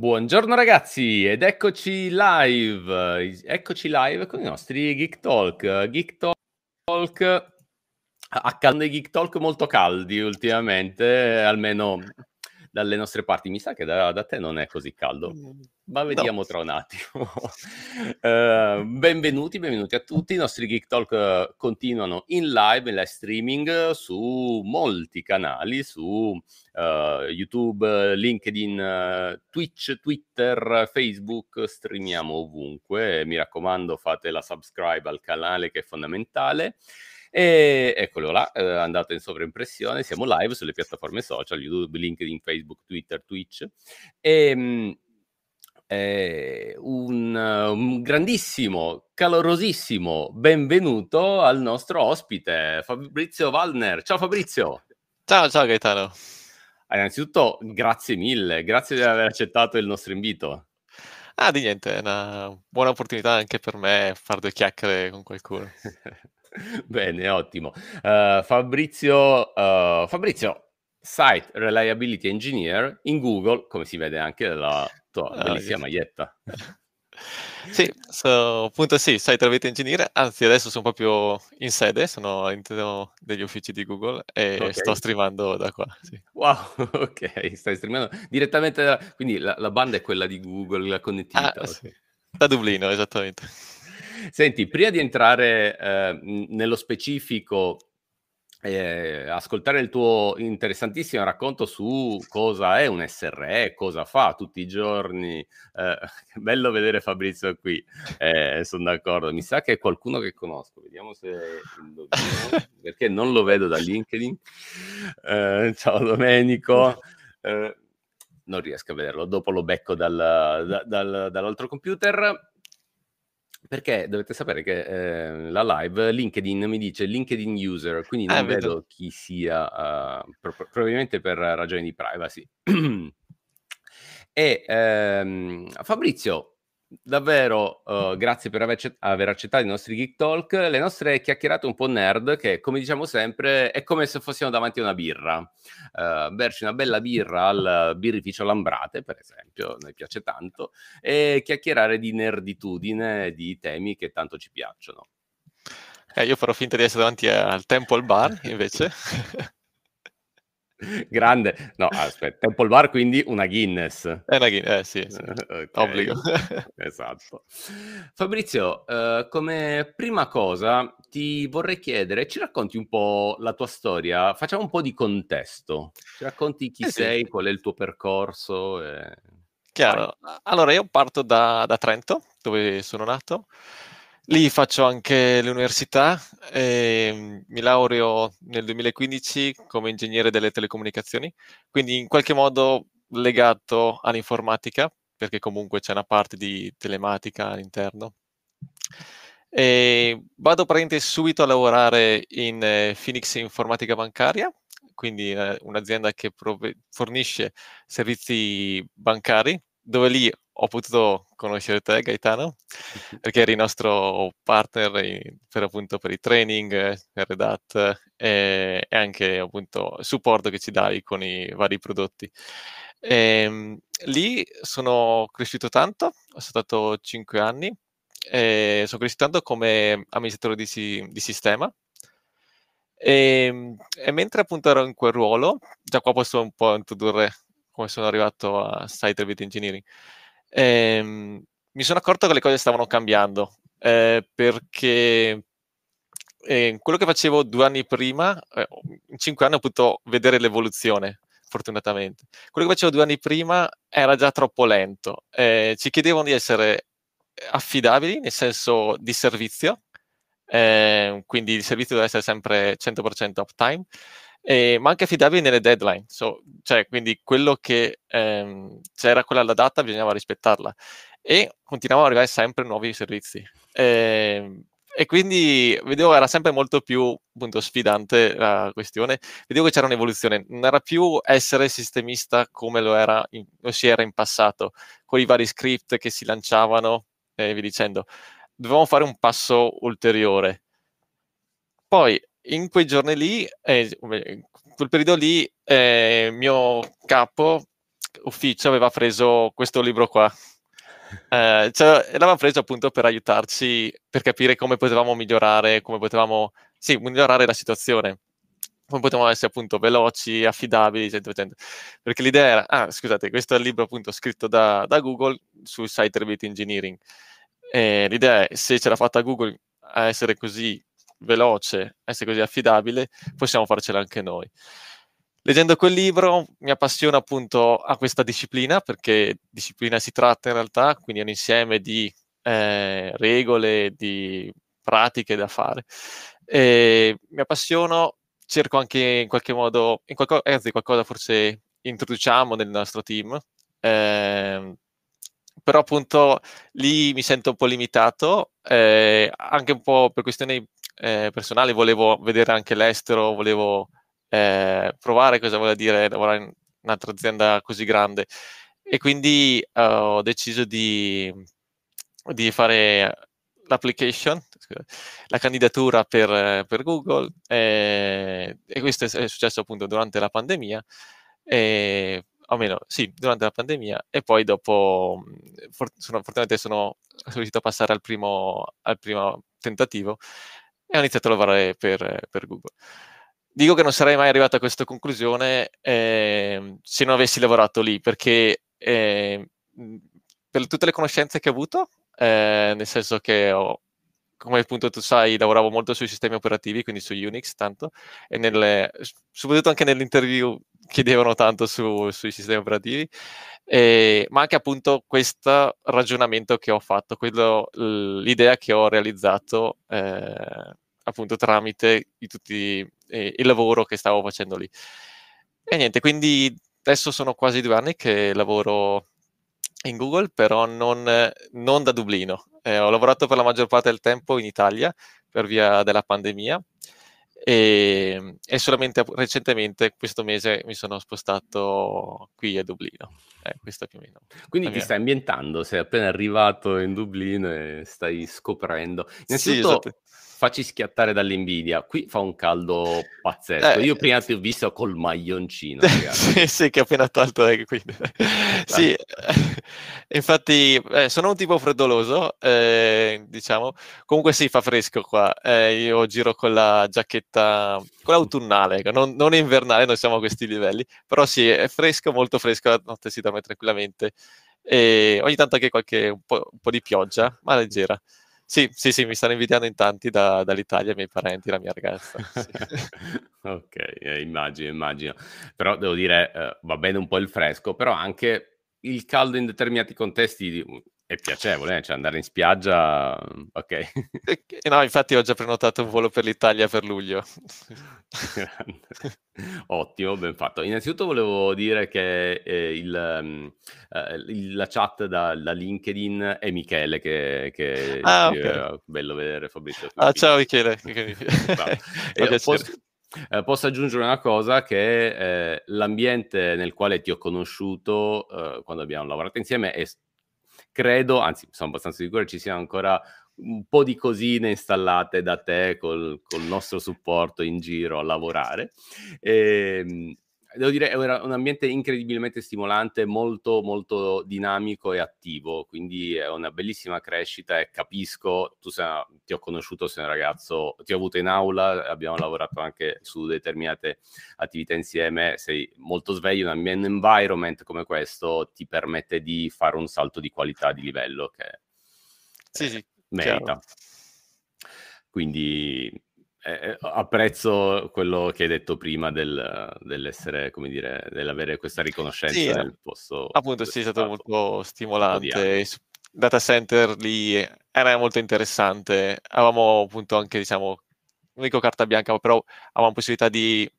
Buongiorno ragazzi ed eccoci live con i nostri Geek Talk, accadendo dei Geek Talk molto caldi ultimamente, almeno dalle nostre parti. Mi sa che da te non è così caldo, ma vediamo no. Tra un attimo. Benvenuti a tutti, i nostri Geek Talk continuano in live streaming su molti canali, su YouTube, LinkedIn, Twitch, Twitter, Facebook, streamiamo ovunque. Mi raccomando, fate la subscribe al canale che è fondamentale. E eccolo là, andate in sovraimpressione, siamo live sulle piattaforme social, YouTube, LinkedIn, Facebook, Twitter, Twitch. Un grandissimo, calorosissimo benvenuto al nostro ospite, Fabrizio Waldner. Ciao Fabrizio! Ciao Gaetano! Innanzitutto grazie mille, grazie di aver accettato il nostro invito. Di niente, è una buona opportunità anche per me fare due chiacchiere con qualcuno. Bene, ottimo. Fabrizio, Site Reliability Engineer in Google, come si vede anche dalla tua bellissima maglietta. Sì, Site Reliability Engineer, anzi adesso sono proprio in sede, sono all'interno degli uffici di Google e sto streamando da qua. Sì. Wow, ok, stai streamando direttamente, quindi la banda è quella di Google, la connettività. Sì. Da Dublino, esattamente. Senti, prima di entrare nello specifico, ascoltare il tuo interessantissimo racconto su cosa è un SRE, cosa fa tutti i giorni, bello vedere Fabrizio qui, sono d'accordo, mi sa che è qualcuno che conosco, vediamo se indovino, perché non lo vedo da LinkedIn, ciao Domenico, non riesco a vederlo, dopo lo becco dall'altro computer. Perché dovete sapere che la live LinkedIn mi dice LinkedIn user, quindi non vedo chi sia, probabilmente per ragioni di privacy. Fabrizio, davvero grazie per aver accettato i nostri Geek Talk, le nostre chiacchierate un po' nerd, che come diciamo sempre è come se fossimo davanti a una birra, berci una bella birra al birrificio Lambrate per esempio, noi piace tanto, e chiacchierare di nerditudine, di temi che tanto ci piacciono. Io farò finta di essere davanti al Temple Bar invece. Grande, no aspetta, Temple Bar quindi una Guinness. È una Guinness, sì. Okay. Obbligo. Esatto. Fabrizio, come prima cosa ti vorrei chiedere, ci racconti un po' la tua storia, facciamo un po' di contesto, ci racconti chi sei, qual è il tuo percorso? Chiaro, allora io parto da Trento, dove sono nato. Lì faccio anche l'università, mi laureo nel 2015 come ingegnere delle telecomunicazioni, quindi in qualche modo legato all'informatica, perché comunque c'è una parte di telematica all'interno. E vado praticamente subito a lavorare in Phoenix Informatica Bancaria, quindi un'azienda che fornisce servizi bancari, dove lì ho potuto conoscere te, Gaetano, perché eri il nostro partner per i training, per Red Hat e anche appunto il supporto che ci dai con i vari prodotti. Lì sono cresciuto tanto, sono stato 5 anni, e sono cresciuto tanto come amministratore di sistema. E mentre appunto ero in quel ruolo, già qua posso un po' introdurre come sono arrivato a Site Reliability Engineering. Mi sono accorto che le cose stavano cambiando, perché quello che facevo 2 anni prima, in 5 anni ho potuto vedere l'evoluzione, fortunatamente. Quello che facevo 2 anni prima era già troppo lento. Ci chiedevano di essere affidabili, nel senso di servizio, quindi il servizio deve essere sempre 100% uptime, ma anche affidabili nelle deadline, cioè quindi quello che c'era quella alla data bisognava rispettarla e continuavano ad arrivare sempre nuovi servizi e quindi vedevo era sempre molto più appunto sfidante la questione, vedevo che c'era un'evoluzione, non era più essere sistemista come lo si era in passato con i vari script che si lanciavano e vi dicendo, dovevamo fare un passo ulteriore. Poi in quei giorni lì, in quel periodo lì, mio capo ufficio aveva preso questo libro qua. Cioè, l'aveva preso appunto per aiutarci, per capire come potevamo migliorare, come potevamo migliorare la situazione, come potevamo essere appunto veloci, affidabili, eccetera. Perché l'idea era, scusate, questo è il libro appunto scritto da Google su Site Reliability Engineering. L'idea è, se ce l'ha fatta Google a essere così veloce, essere così affidabile, possiamo farcela anche noi. Leggendo quel libro mi appassiona appunto a questa disciplina, perché disciplina si tratta in realtà, quindi è un insieme di regole, di pratiche da fare. Mi appassiono, cerco anche in qualche modo, qualcosa forse introduciamo nel nostro team, però appunto lì mi sento un po' limitato, anche un po' per questioni personali, volevo vedere anche l'estero, volevo provare cosa vuol dire lavorare in un'altra azienda così grande, e quindi ho deciso di fare l'application, la candidatura per Google, e questo è successo appunto durante la pandemia, durante la pandemia, e poi dopo fortunatamente sono riuscito a passare al primo tentativo e ho iniziato a lavorare per Google. Dico che non sarei mai arrivato a questa conclusione se non avessi lavorato lì, perché per tutte le conoscenze che ho avuto, nel senso che come appunto tu sai, lavoravo molto sui sistemi operativi, quindi su Unix tanto, e soprattutto anche nell'interview chiedevano tanto sui sistemi operativi, ma anche appunto questo ragionamento che ho fatto, l'idea che ho realizzato appunto tramite il lavoro che stavo facendo lì. E niente, quindi adesso sono quasi 2 anni che lavoro in Google, però non da Dublino. Ho lavorato per la maggior parte del tempo in Italia per via della pandemia, e solamente recentemente, questo mese, mi sono spostato qui a Dublino. Questo più o meno. Quindi stai ambientando, sei appena arrivato in Dublino e stai scoprendo. Innanzitutto, facci schiattare dall'invidia, qui fa un caldo pazzesco. Io prima ti ho visto col maglioncino. Sì, che ho appena tolto. Quindi. Sì, infatti sono un tipo freddoloso, diciamo. Comunque sì, fa fresco qua. Io giro con la giacchetta, con l'autunnale, non invernale, non siamo a questi livelli. Però sì, è fresco, molto fresco, la notte si dorme tranquillamente. E ogni tanto anche un po' di pioggia, ma leggera. Sì, mi stanno invidiando in tanti dall'Italia, i miei parenti, la mia ragazza. Sì. Ok, immagino. Però devo dire, va bene un po' il fresco, però anche il caldo in determinati contesti è piacevole, cioè andare in spiaggia, ok. No, infatti ho già prenotato un volo per l'Italia per luglio. Ottimo, ben fatto. Innanzitutto volevo dire che la chat da LinkedIn è Michele, che okay. Bello vedere Fabrizio. Ciao Michele. Posso aggiungere una cosa, che l'ambiente nel quale ti ho conosciuto quando abbiamo lavorato insieme è, credo, anzi sono abbastanza sicuro, ci siano ancora un po' di cosine installate da te col nostro supporto in giro a lavorare. Devo dire, è un ambiente incredibilmente stimolante, molto molto dinamico e attivo, quindi è una bellissima crescita, e capisco, ti ho conosciuto, sei un ragazzo, ti ho avuto in aula, abbiamo lavorato anche su determinate attività insieme, sei molto sveglio, un environment come questo ti permette di fare un salto di qualità, di livello, che sì, merita. Chiaro. Quindi... apprezzo quello che hai detto prima dell'essere, come dire, dell'avere questa riconoscenza del posto. Appunto, sì, è stato molto stimolante. Il data center lì era molto interessante. Avevamo appunto anche, diciamo, non dico carta bianca, però avevamo possibilità di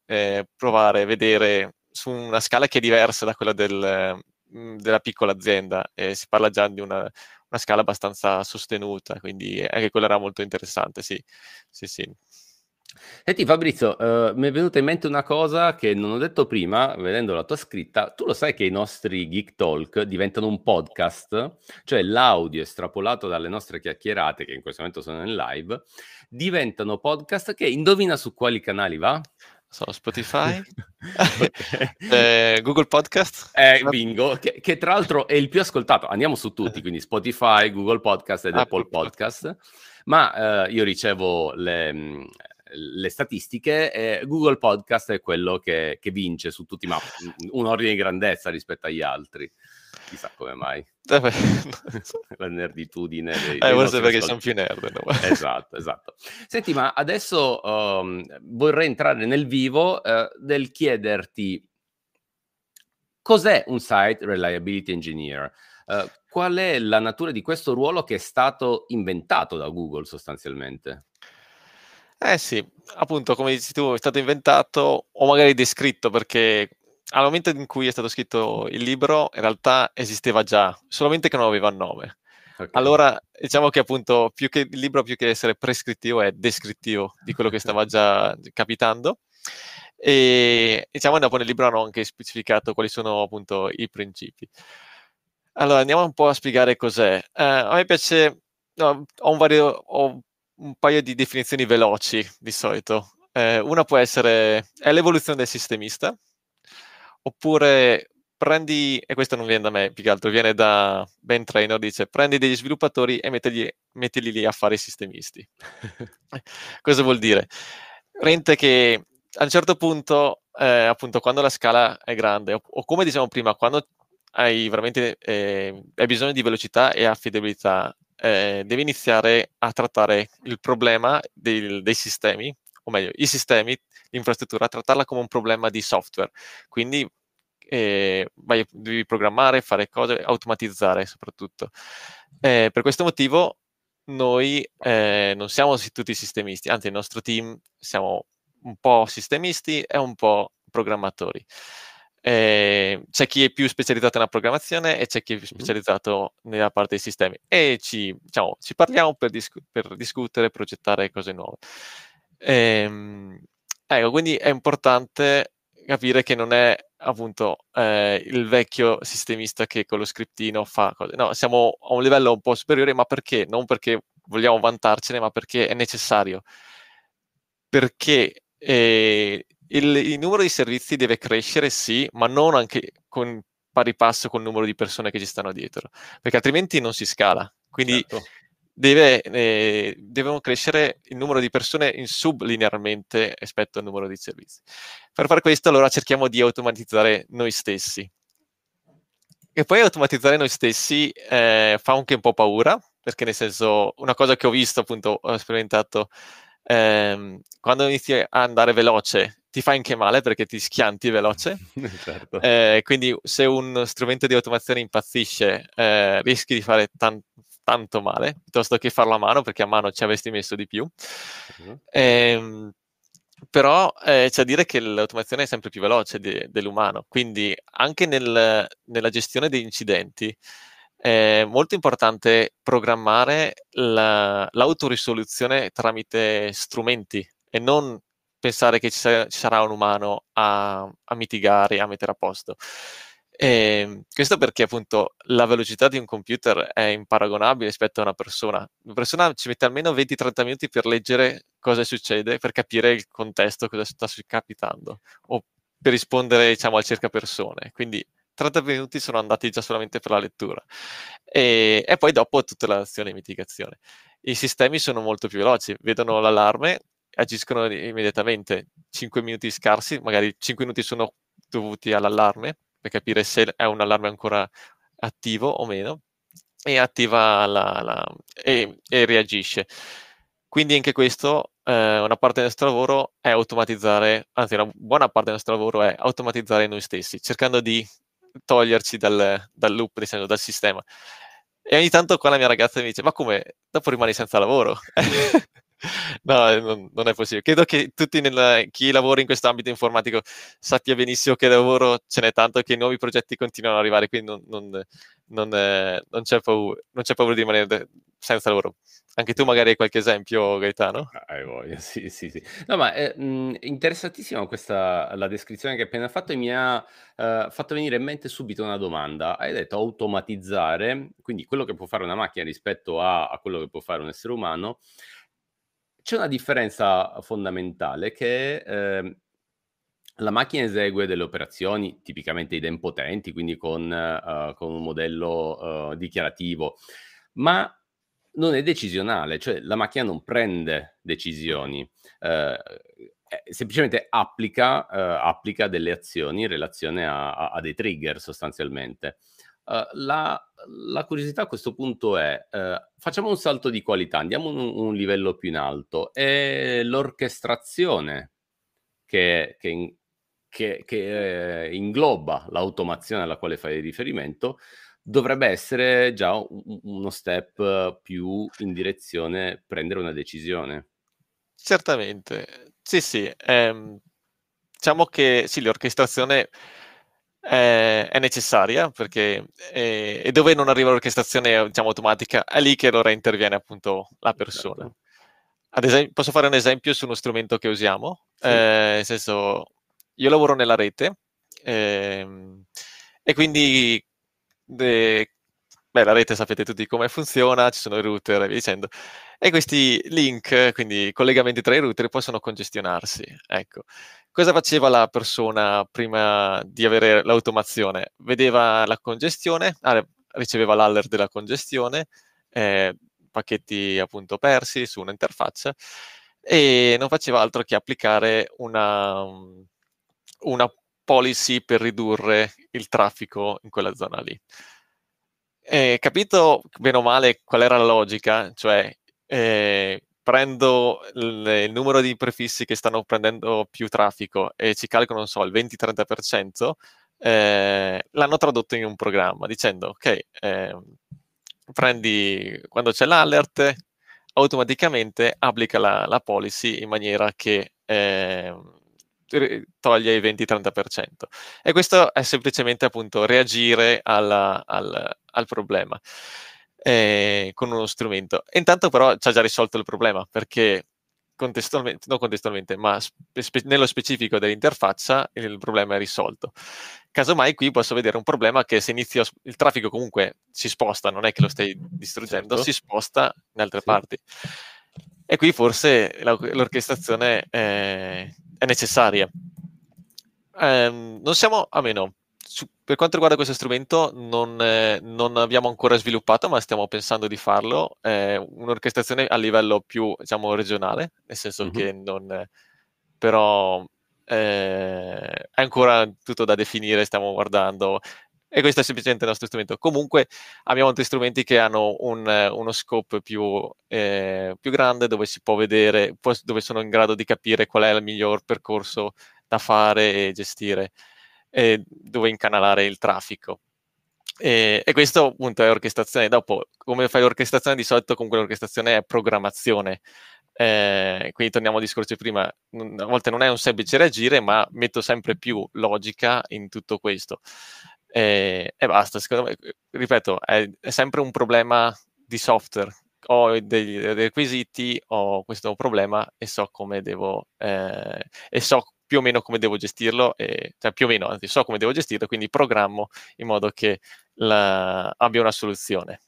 provare, vedere su una scala che è diversa da quella della piccola azienda. Si parla già di una scala abbastanza sostenuta, quindi anche quella era molto interessante, sì. Senti Fabrizio, mi è venuta in mente una cosa che non ho detto prima, vedendo la tua scritta. Tu lo sai che i nostri Geek Talk diventano un podcast, cioè l'audio estrapolato dalle nostre chiacchierate, che in questo momento sono in live, diventano podcast che indovina su quali canali va? So, Spotify, Google Podcast, bingo, che tra l'altro è il più ascoltato, andiamo su tutti, quindi Spotify, Google Podcast ed Apple Podcast, ma io ricevo le statistiche e Google Podcast è quello che vince su tutti, ma un ordine di grandezza rispetto agli altri, chissà come mai. La nerditudine forse perché siamo più nerd, no? esatto. Senti, ma adesso vorrei entrare nel vivo del chiederti cos'è un Site Reliability Engineer, qual è la natura di questo ruolo che è stato inventato da Google sostanzialmente. Sì, appunto, come dici tu, è stato inventato o magari descritto, perché al momento in cui è stato scritto il libro, in realtà esisteva già, solamente che non aveva nome. Okay. Allora, diciamo che appunto, più che il libro, più che essere prescrittivo, è descrittivo di quello che stava già capitando. E diciamo, dopo nel libro hanno anche specificato quali sono appunto i principi. Allora, andiamo un po' a spiegare cos'è. A me piace, no, ho un paio di definizioni veloci, di solito. Una può essere, è l'evoluzione del sistemista, oppure prendi, e questo non viene da me, più che altro viene da Ben Trainor, dice prendi degli sviluppatori e mettili lì a fare i sistemisti. Cosa vuol dire? Rende che a un certo punto, appunto, quando la scala è grande, o come diciamo prima, quando hai veramente hai bisogno di velocità e affidabilità, devi iniziare a trattare il problema dei sistemi, o meglio, i sistemi, l'infrastruttura, trattarla come un problema di software. Quindi devi programmare, fare cose, automatizzare soprattutto. Per questo motivo noi non siamo tutti sistemisti, anzi il nostro team siamo un po' sistemisti e un po' programmatori. C'è chi è più specializzato nella programmazione e c'è chi è più specializzato nella parte dei sistemi. E ci parliamo per discutere, progettare cose nuove. Ecco, quindi è importante capire che non è appunto il vecchio sistemista che con lo scriptino fa cose. No, siamo a un livello un po' superiore, ma perché? Non perché vogliamo vantarcene, ma perché è necessario. Perché il numero di servizi deve crescere, sì, ma non anche con pari passo col numero di persone che ci stanno dietro, perché altrimenti non si scala. Quindi certo. Devono crescere il numero di persone in sublinearmente rispetto al numero di servizi. Per fare questo, allora, cerchiamo di automatizzare noi stessi. E poi automatizzare noi stessi fa anche un po' paura, perché nel senso, una cosa che ho visto, appunto, ho sperimentato, quando inizi a andare veloce, ti fa anche male perché ti schianti veloce. Certo. Quindi se un strumento di automazione impazzisce, rischi di fare tanto male, piuttosto che farlo a mano, perché a mano ci avresti messo di più. Però c'è a dire che l'automazione è sempre più veloce dell'umano, quindi anche nella gestione degli incidenti è molto importante programmare l'autorisoluzione tramite strumenti e non pensare che ci sarà un umano a mitigare, a mettere a posto. Questo perché appunto la velocità di un computer è imparagonabile rispetto a una persona. Una persona ci mette almeno 20-30 minuti per leggere cosa succede, per capire il contesto, cosa sta capitando, o per rispondere, diciamo, al cerca persone. Quindi 30 minuti sono andati già solamente per la lettura. E poi dopo tutta l'azione di mitigazione. I sistemi sono molto più veloci, vedono l'allarme, agiscono immediatamente. 5 minuti scarsi, magari 5 minuti sono dovuti all'allarme, per capire se è un allarme ancora attivo o meno, e attiva e reagisce. Quindi anche questo, una parte del nostro lavoro è automatizzare, anzi una buona parte del nostro lavoro è automatizzare noi stessi, cercando di toglierci dal loop, diciamo, dal sistema. E ogni tanto qua la mia ragazza mi dice, ma come, dopo rimani senza lavoro? No, non è possibile. Credo che tutti chi lavora in questo ambito informatico sappia benissimo che lavoro ce n'è tanto, che i nuovi progetti continuano ad arrivare, quindi non c'è paura, non c'è paura di rimanere senza lavoro. Anche tu magari hai qualche esempio, Gaetano? Sì. No, ma è interessantissima la descrizione che hai appena fatto, e mi ha fatto venire in mente subito una domanda. Hai detto automatizzare, quindi quello che può fare una macchina rispetto a quello che può fare un essere umano. C'è una differenza fondamentale che La macchina esegue delle operazioni tipicamente idempotenti, quindi con un modello dichiarativo, ma non è decisionale, cioè la macchina non prende decisioni, semplicemente applica delle azioni in relazione a dei trigger sostanzialmente. La curiosità a questo punto è, facciamo un salto di qualità, andiamo un livello più in alto, è l'orchestrazione che ingloba l'automazione alla quale fai riferimento, dovrebbe essere già uno step più in direzione prendere una decisione. Certamente, sì, diciamo che sì, l'orchestrazione è necessaria, perché e dove non arriva l'orchestrazione, diciamo, automatica, è lì che allora interviene appunto la persona. Esatto. Ad esempio, posso fare un esempio su uno strumento che usiamo? Sì. Nel senso, io lavoro nella rete e quindi la rete sapete tutti come funziona, ci sono i router e via dicendo, e questi link, quindi collegamenti tra i router, possono congestionarsi. Ecco, cosa faceva la persona prima di avere l'automazione? Vedeva la congestione, riceveva l'alert della congestione, pacchetti appunto persi su un'interfaccia, e non faceva altro che applicare una policy per ridurre il traffico in quella zona lì. Capito bene o male qual era la logica? Cioè, prendo il numero di prefissi che stanno prendendo più traffico e ci calcolo, non so, il 20-30%, l'hanno tradotto in un programma dicendo, ok, prendi quando c'è l'alert, automaticamente applica la policy in maniera che toglie il 20-30%. E questo è semplicemente appunto reagire al problema con uno strumento. E intanto però ci ha già risolto il problema, perché contestualmente, non contestualmente, ma nello specifico dell'interfaccia il problema è risolto. Casomai qui posso vedere un problema che se inizio il traffico comunque si sposta, non è che lo stai distruggendo, certo, si sposta in altre, sì, parti. E qui forse l'orchestrazione è necessaria. Non siamo, almeno per quanto riguarda questo strumento, non abbiamo ancora sviluppato, ma stiamo pensando di farlo, un'orchestrazione a livello più, diciamo, regionale, nel senso che non... però è ancora tutto da definire, stiamo guardando, e questo è semplicemente il nostro strumento. Comunque abbiamo altri strumenti che hanno uno scope più grande, dove si può vedere, dove sono in grado di capire qual è il miglior percorso da fare e gestire, e dove incanalare il traffico. E questo appunto è orchestrazione. Dopo, come fai l'orchestrazione? Di solito comunque l'orchestrazione è programmazione, quindi torniamo al discorso di prima, a volte non è un semplice reagire, ma metto sempre più logica in tutto questo, e basta. Secondo me, ripeto, è sempre un problema di software. Ho dei requisiti, ho questo problema e so come devo e so più o meno come devo gestirlo, cioè più o meno, anzi, so come devo gestirlo, quindi programmo in modo che abbia una soluzione.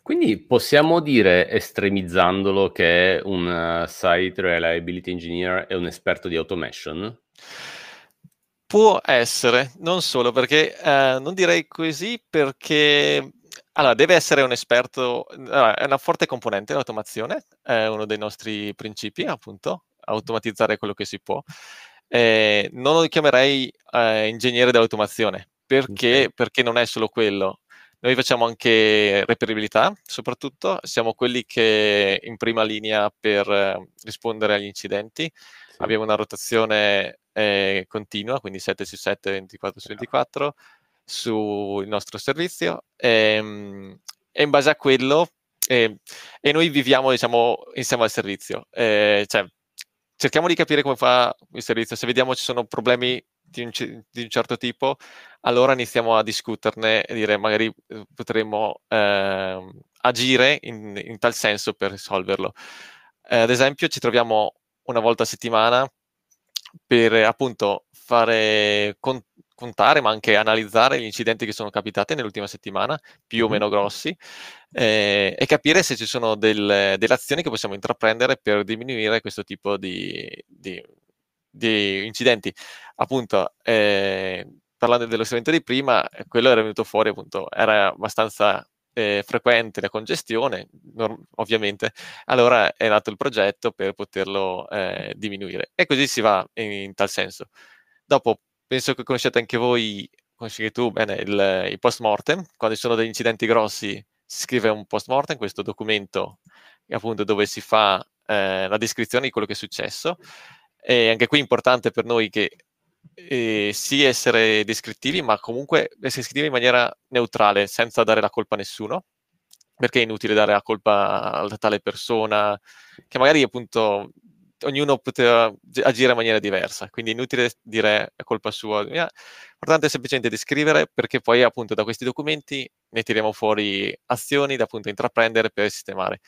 Quindi possiamo dire, estremizzandolo, che un Site Reliability Engineer è un esperto di automation? Può essere, non solo, perché non direi così, perché... Allora, deve essere un esperto... Allora, è una forte componente l'automazione, è uno dei nostri principi, appunto, automatizzare quello che si può. Non lo chiamerei ingegnere dell'automazione, perché? Okay. Perché non è solo quello. Noi facciamo anche reperibilità, soprattutto, siamo quelli che in prima linea per rispondere agli incidenti. Sì. Abbiamo una rotazione continua, quindi 7 su 7, 24 su 24, sul nostro servizio, e in base a quello, e noi viviamo, diciamo, insieme al servizio. Cioè, cerchiamo di capire come fa il servizio. Se vediamo ci sono problemi di un certo tipo, allora iniziamo a discuterne e dire magari potremmo agire in tal senso per risolverlo. Ad esempio, ci troviamo una volta a settimana per appunto fare contare, ma anche analizzare gli incidenti che sono capitati nell'ultima settimana, più o meno grossi, e capire se ci sono delle azioni che possiamo intraprendere per diminuire questo tipo di di incidenti. Appunto, parlando dell'osservamento di prima, quello era venuto fuori, appunto, era abbastanza frequente la congestione, ovviamente, allora è nato il progetto per poterlo diminuire. E così si va in tal senso. Dopo, penso che conosciate anche voi, conosci tu bene, il post-mortem. Quando ci sono degli incidenti grossi si scrive un post-mortem, questo documento appunto dove si fa la descrizione di quello che è successo. E anche qui è importante per noi che sì essere descrittivi, ma comunque descrittivi in maniera neutrale, senza dare la colpa a nessuno, perché è inutile dare la colpa a tale persona, che magari appunto ognuno poteva agire in maniera diversa, quindi è inutile dire è colpa sua. L'importante è semplicemente descrivere, perché poi appunto da questi documenti ne tiriamo fuori azioni da appunto intraprendere per sistemare.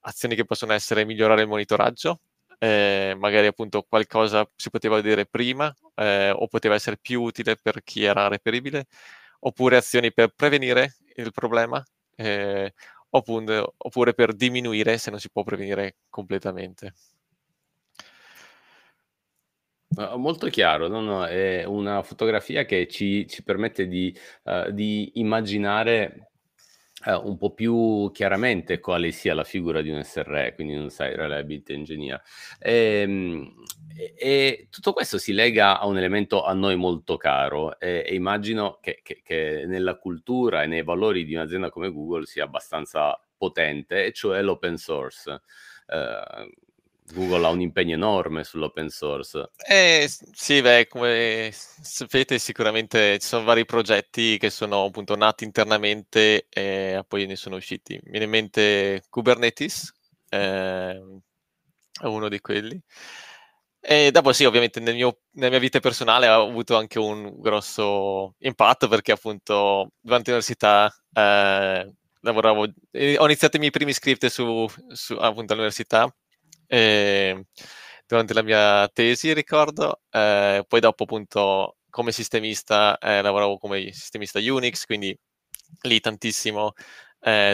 Azioni che possono essere migliorare il monitoraggio, magari appunto qualcosa si poteva vedere prima o poteva essere più utile per chi era reperibile, oppure azioni per prevenire il problema, oppure per diminuire se non si può prevenire completamente. Molto chiaro, no? È una fotografia che ci permette di immaginare un po' più chiaramente quale sia la figura di un SRE, quindi un Site Reliability Engineer. E tutto questo si lega a un elemento a noi molto caro e immagino che nella cultura e nei valori di un'azienda come Google sia abbastanza potente, e cioè l'open source. Google ha un impegno enorme sull'open source. Sì, beh, come sapete sicuramente ci sono vari progetti che sono appunto nati internamente e poi ne sono usciti. Mi viene in mente Kubernetes, è uno di quelli. E dopo sì, ovviamente nella mia vita personale ha avuto anche un grosso impatto, perché appunto durante l'università ho iniziato i miei primi script su appunto all'università, durante la mia tesi, ricordo, poi dopo appunto come sistemista lavoravo come sistemista Unix, quindi lì tantissimo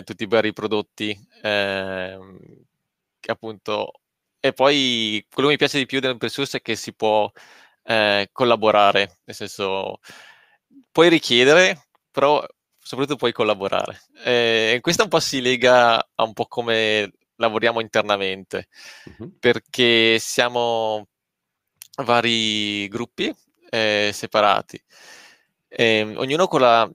tutti i vari prodotti che appunto. E poi quello che mi piace di più dell'open source è che si può collaborare, nel senso puoi richiedere, però soprattutto puoi collaborare, questa un po' si lega a un po' come lavoriamo internamente, perché siamo vari gruppi separati, ognuno con la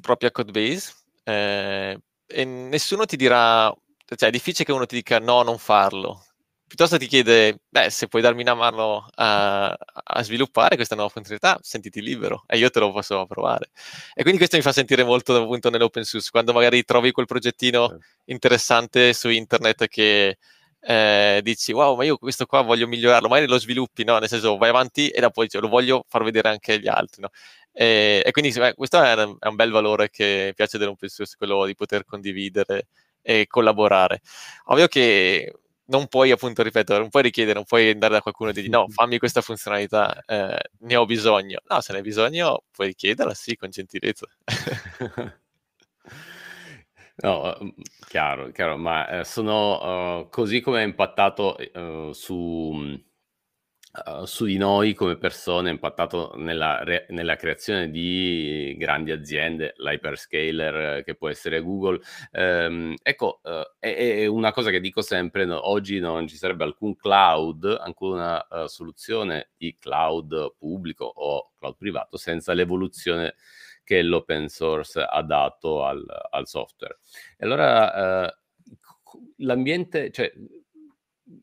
propria code base, e nessuno ti dirà, cioè è difficile che uno ti dica no, non farlo, piuttosto ti chiede, beh, se puoi darmi una mano a sviluppare questa nuova funzionalità, sentiti libero e io te lo posso provare. E quindi questo mi fa sentire molto appunto nell'open source, quando magari trovi quel progettino interessante su internet che dici, wow, ma io questo qua voglio migliorarlo, magari lo sviluppi, no? Nel senso, vai avanti e dopo lo voglio far vedere anche agli altri, no? E quindi questo è un bel valore che piace dell'open source, quello di poter condividere e collaborare. Ovvio che non puoi, appunto, ripeto, non puoi richiedere, non puoi andare da qualcuno e dire no, fammi questa funzionalità, ne ho bisogno. No, se ne hai bisogno puoi richiederla, sì, con gentilezza. No, chiaro, ma sono così come è impattato su di noi come persone, impattato nella creazione di grandi aziende, l'hyperscaler che può essere Google. È una cosa che dico sempre, no? Oggi non ci sarebbe alcun cloud, alcuna soluzione di cloud pubblico o cloud privato senza l'evoluzione che l'open source ha dato al software. E allora l'ambiente, cioè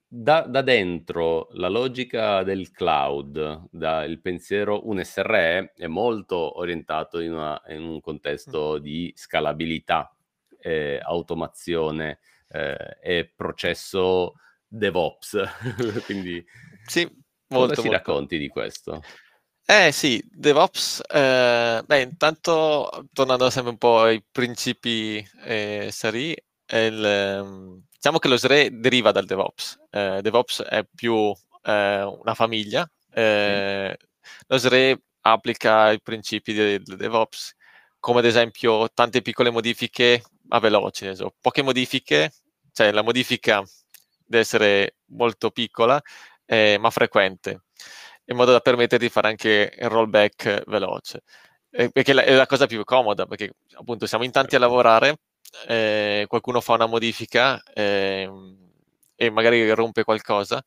Da dentro la logica del cloud, il pensiero, un SRE è molto orientato in un contesto di scalabilità, automazione e processo DevOps. Quindi sì, molto, cosa ci racconti di questo? Sì, DevOps, beh, intanto tornando sempre un po' ai principi SRI, diciamo che lo SRE deriva dal DevOps. DevOps è più una famiglia. Lo SRE applica i principi del DevOps, come ad esempio tante piccole modifiche a veloci. Poche modifiche, cioè la modifica deve essere molto piccola, ma frequente. in modo da permetterti di fare anche il rollback veloce. Perché è la cosa più comoda, perché appunto siamo in tanti a lavorare, qualcuno fa una modifica e magari rompe qualcosa.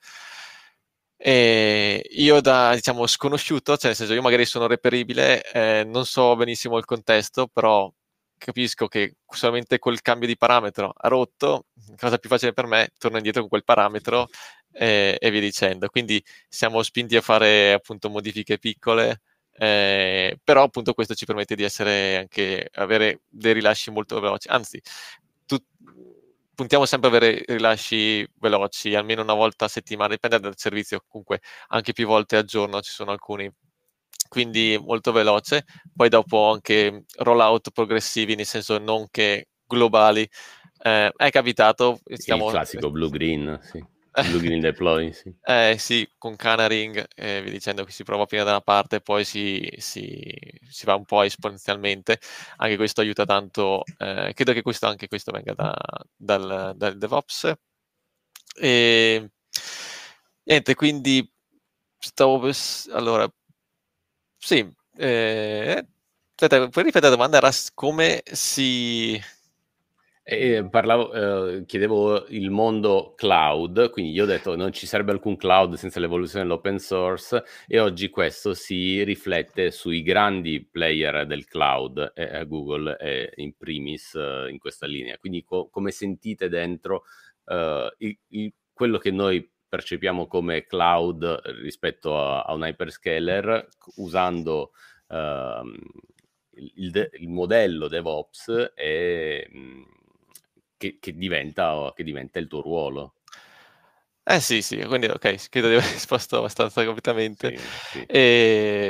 E io da, diciamo, sconosciuto, cioè nel senso io magari sono reperibile, non so benissimo il contesto, però capisco che solamente col cambio di parametro ha rotto, cosa più facile per me, torno indietro con quel parametro e via dicendo. Quindi siamo spinti a fare appunto modifiche piccole, però appunto questo ci permette di essere anche, avere dei rilasci molto veloci, anzi puntiamo sempre a avere rilasci veloci, almeno una volta a settimana, dipende dal servizio, comunque anche più volte al giorno ci sono alcuni, quindi molto veloce. Poi dopo anche rollout progressivi, nel senso non che globali, è capitato... il classico blue-green, sì. Blue-green deploy, sì. Sì, con canaring, vi dicendo che si prova prima da una parte, poi si va un po' esponenzialmente. Anche questo aiuta tanto, credo che questo venga dal DevOps. E niente, quindi allora, sì, aspetta, puoi ripetere la domanda? Era come si... chiedevo il mondo cloud, quindi io ho detto non ci sarebbe alcun cloud senza l'evoluzione dell'open source, e oggi questo si riflette sui grandi player del cloud, Google è in primis in questa linea. Quindi come sentite dentro quello che noi percepiamo come cloud rispetto a un hyperscaler, usando il modello DevOps e che diventa il tuo ruolo. Sì, quindi ok, credo di aver risposto abbastanza completamente.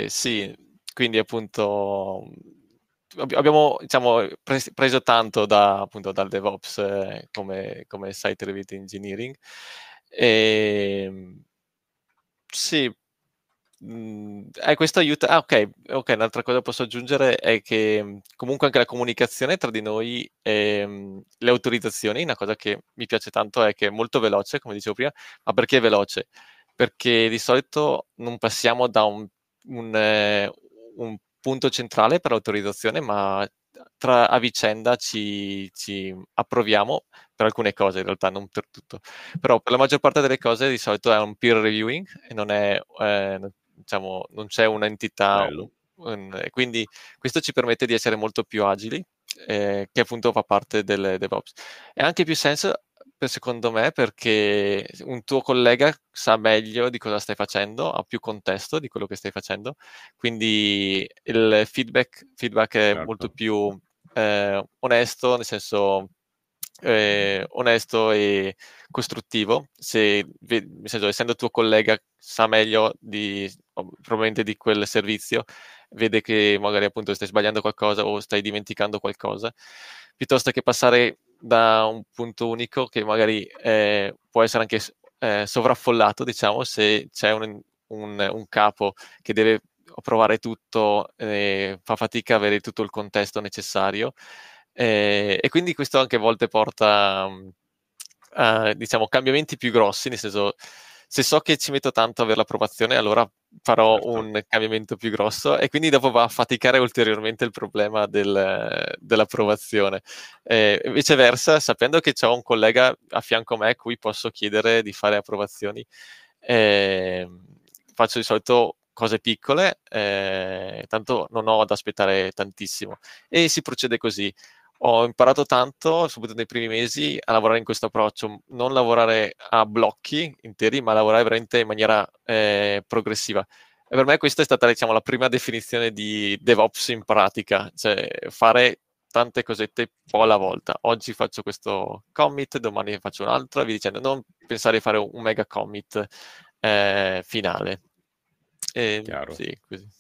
Sì. Quindi appunto abbiamo, diciamo, preso tanto dal DevOps come Site Reliability Engineering. Questo aiuta. Ok, un'altra cosa posso aggiungere è che comunque anche la comunicazione tra di noi e le autorizzazioni, una cosa che mi piace tanto è che è molto veloce, come dicevo prima. Ma perché è veloce? Perché di solito non passiamo da un punto centrale per l'autorizzazione, ma a vicenda ci approviamo per alcune cose, in realtà non per tutto, però per la maggior parte delle cose di solito è un peer reviewing e non è diciamo, non c'è un'entità, quindi questo ci permette di essere molto più agili, che appunto fa parte del DevOps. E anche più senso, secondo me, perché un tuo collega sa meglio di cosa stai facendo, ha più contesto di quello che stai facendo, quindi il feedback è certo, molto più onesto, nel senso onesto e costruttivo. Nel senso, essendo tuo collega sa meglio probabilmente di quel servizio, vede che magari appunto stai sbagliando qualcosa o stai dimenticando qualcosa, piuttosto che passare da un punto unico che magari può essere anche sovraffollato, diciamo, se c'è un capo che deve provare tutto, fa fatica a avere tutto il contesto necessario, e quindi questo anche a volte porta a, diciamo, cambiamenti più grossi, nel senso, se so che ci metto tanto a avere l'approvazione, allora farò un cambiamento più grosso, e quindi dopo va a faticare ulteriormente il problema dell'approvazione. Viceversa, sapendo che ho un collega a fianco a me a cui posso chiedere di fare approvazioni, faccio di solito cose piccole, tanto non ho da aspettare tantissimo, e si procede così. Ho imparato tanto, soprattutto nei primi mesi, a lavorare in questo approccio, non lavorare a blocchi interi, ma lavorare veramente in maniera progressiva. E per me questa è stata, diciamo, la prima definizione di DevOps in pratica, cioè fare tante cosette po' alla volta. Oggi faccio questo commit, domani faccio un altro, e vi dicendo, non pensare di fare un mega commit finale. Chiaro. Sì, così.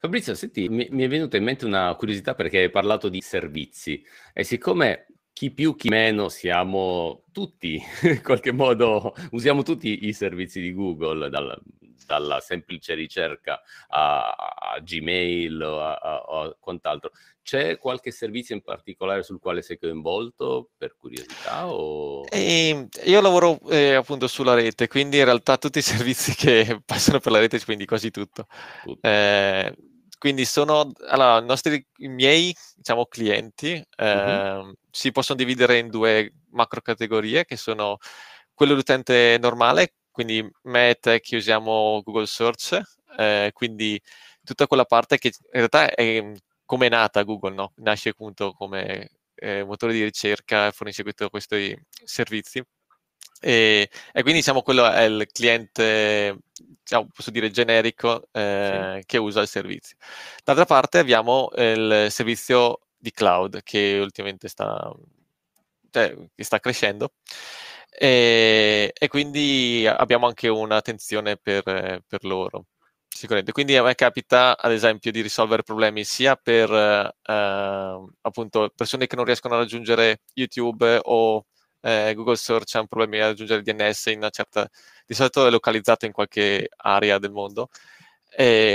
Fabrizio, senti, mi è venuta in mente una curiosità, perché hai parlato di servizi e siccome chi più chi meno siamo tutti, in qualche modo usiamo tutti i servizi di Google, dalla semplice ricerca a Gmail o a quant'altro. C'è qualche servizio in particolare sul quale sei coinvolto, per curiosità? O... io lavoro appunto sulla rete, quindi in realtà tutti i servizi che passano per la rete, quindi quasi tutto. Quindi sono, allora, i miei diciamo, clienti si possono dividere in due macro categorie, che sono quello dell'utente normale, quindi me e te che usiamo Google Search, quindi tutta quella parte che in realtà è come è nata Google, no? Nasce appunto come motore di ricerca e fornisce questi servizi. E quindi diciamo quello è il cliente, diciamo, posso dire generico, sì, che usa il servizio. D'altra parte abbiamo il servizio di cloud che ultimamente sta crescendo e quindi abbiamo anche un'attenzione per loro, sicuramente. Quindi a me capita ad esempio di risolvere problemi sia per appunto persone che non riescono a raggiungere YouTube o Google Search, ha un problema a raggiungere DNS in una certa, di solito è localizzato in qualche area del mondo,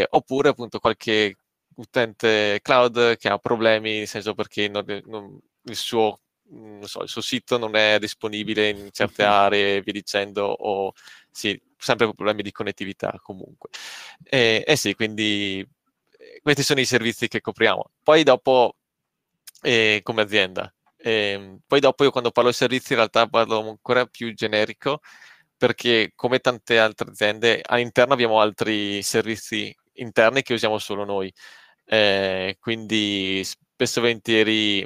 oppure appunto qualche utente cloud che ha problemi, nel senso perché il suo sito non è disponibile in certe aree, via dicendo, o sì, sempre problemi di connettività comunque. Sì, quindi questi sono i servizi che copriamo. Poi dopo, come azienda, poi dopo io quando parlo di servizi in realtà parlo ancora più generico, perché come tante altre aziende all'interno abbiamo altri servizi interni che usiamo solo noi, quindi spesso e volentieri,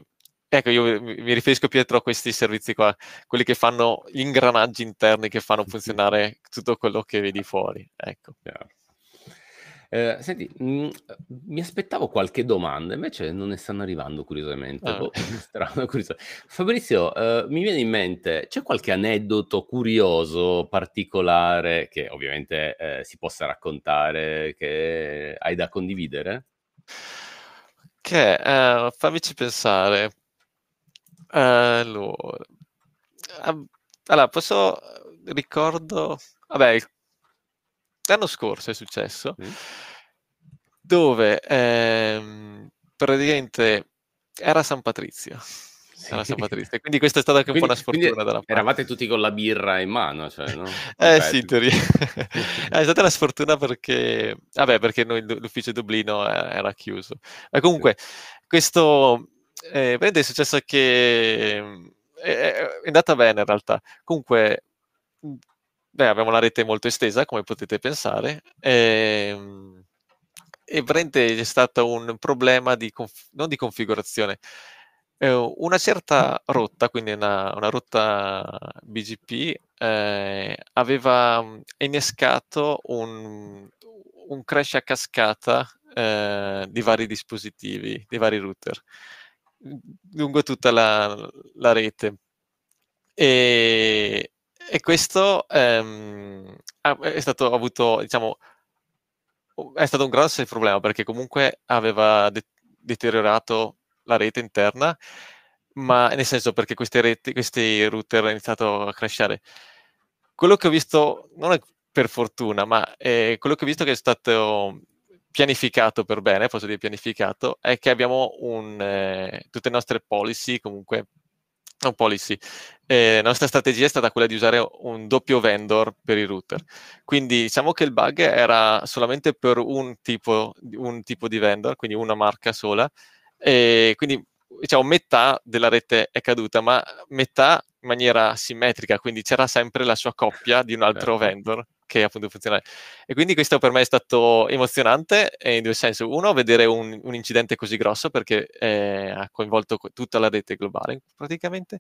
ecco, io mi riferisco più a questi servizi qua, quelli che fanno gli ingranaggi interni che fanno funzionare tutto quello che vedi fuori, ecco. Senti, mi aspettavo qualche domanda, invece non ne stanno arrivando, curiosamente. Strano, curioso. Fabrizio, mi viene in mente, c'è qualche aneddoto curioso, particolare, che ovviamente si possa raccontare, che hai da condividere? Che, fammici pensare. Allora, ricordo... Vabbè, l'anno scorso è successo, dove praticamente era San Patrizio, quindi questa è stata anche un po' una sfortuna dalla parte. Eravate tutti con la birra in mano, cioè, no? Sì, in teoria. È stata una sfortuna perché, perché noi l'ufficio Dublino era chiuso. Ma comunque, questo è successo che è andata bene in realtà. Comunque... abbiamo una rete molto estesa, come potete pensare, e praticamente c'è stato un problema non di configurazione, una certa rotta, quindi una rotta BGP, aveva innescato un crash a cascata di vari dispositivi, di vari router, lungo tutta la rete. E questo è stato un grosso problema, perché comunque aveva deteriorato la rete interna, ma nel senso perché questi router hanno iniziato a crashare. Quello che ho visto, non è per fortuna, ma quello che ho visto che è stato pianificato per bene, posso dire pianificato, è che abbiamo tutte le nostre policy comunque. Non policy. La nostra strategia è stata quella di usare un doppio vendor per i router. Quindi diciamo che il bug era solamente per un tipo di vendor, quindi una marca sola. E quindi diciamo metà della rete è caduta, ma metà in maniera simmetrica, quindi c'era sempre la sua coppia di un altro vendor che appunto funzionava. E quindi questo per me è stato emozionante in due sensi. Uno, vedere un incidente così grosso, perché ha coinvolto tutta la rete globale praticamente.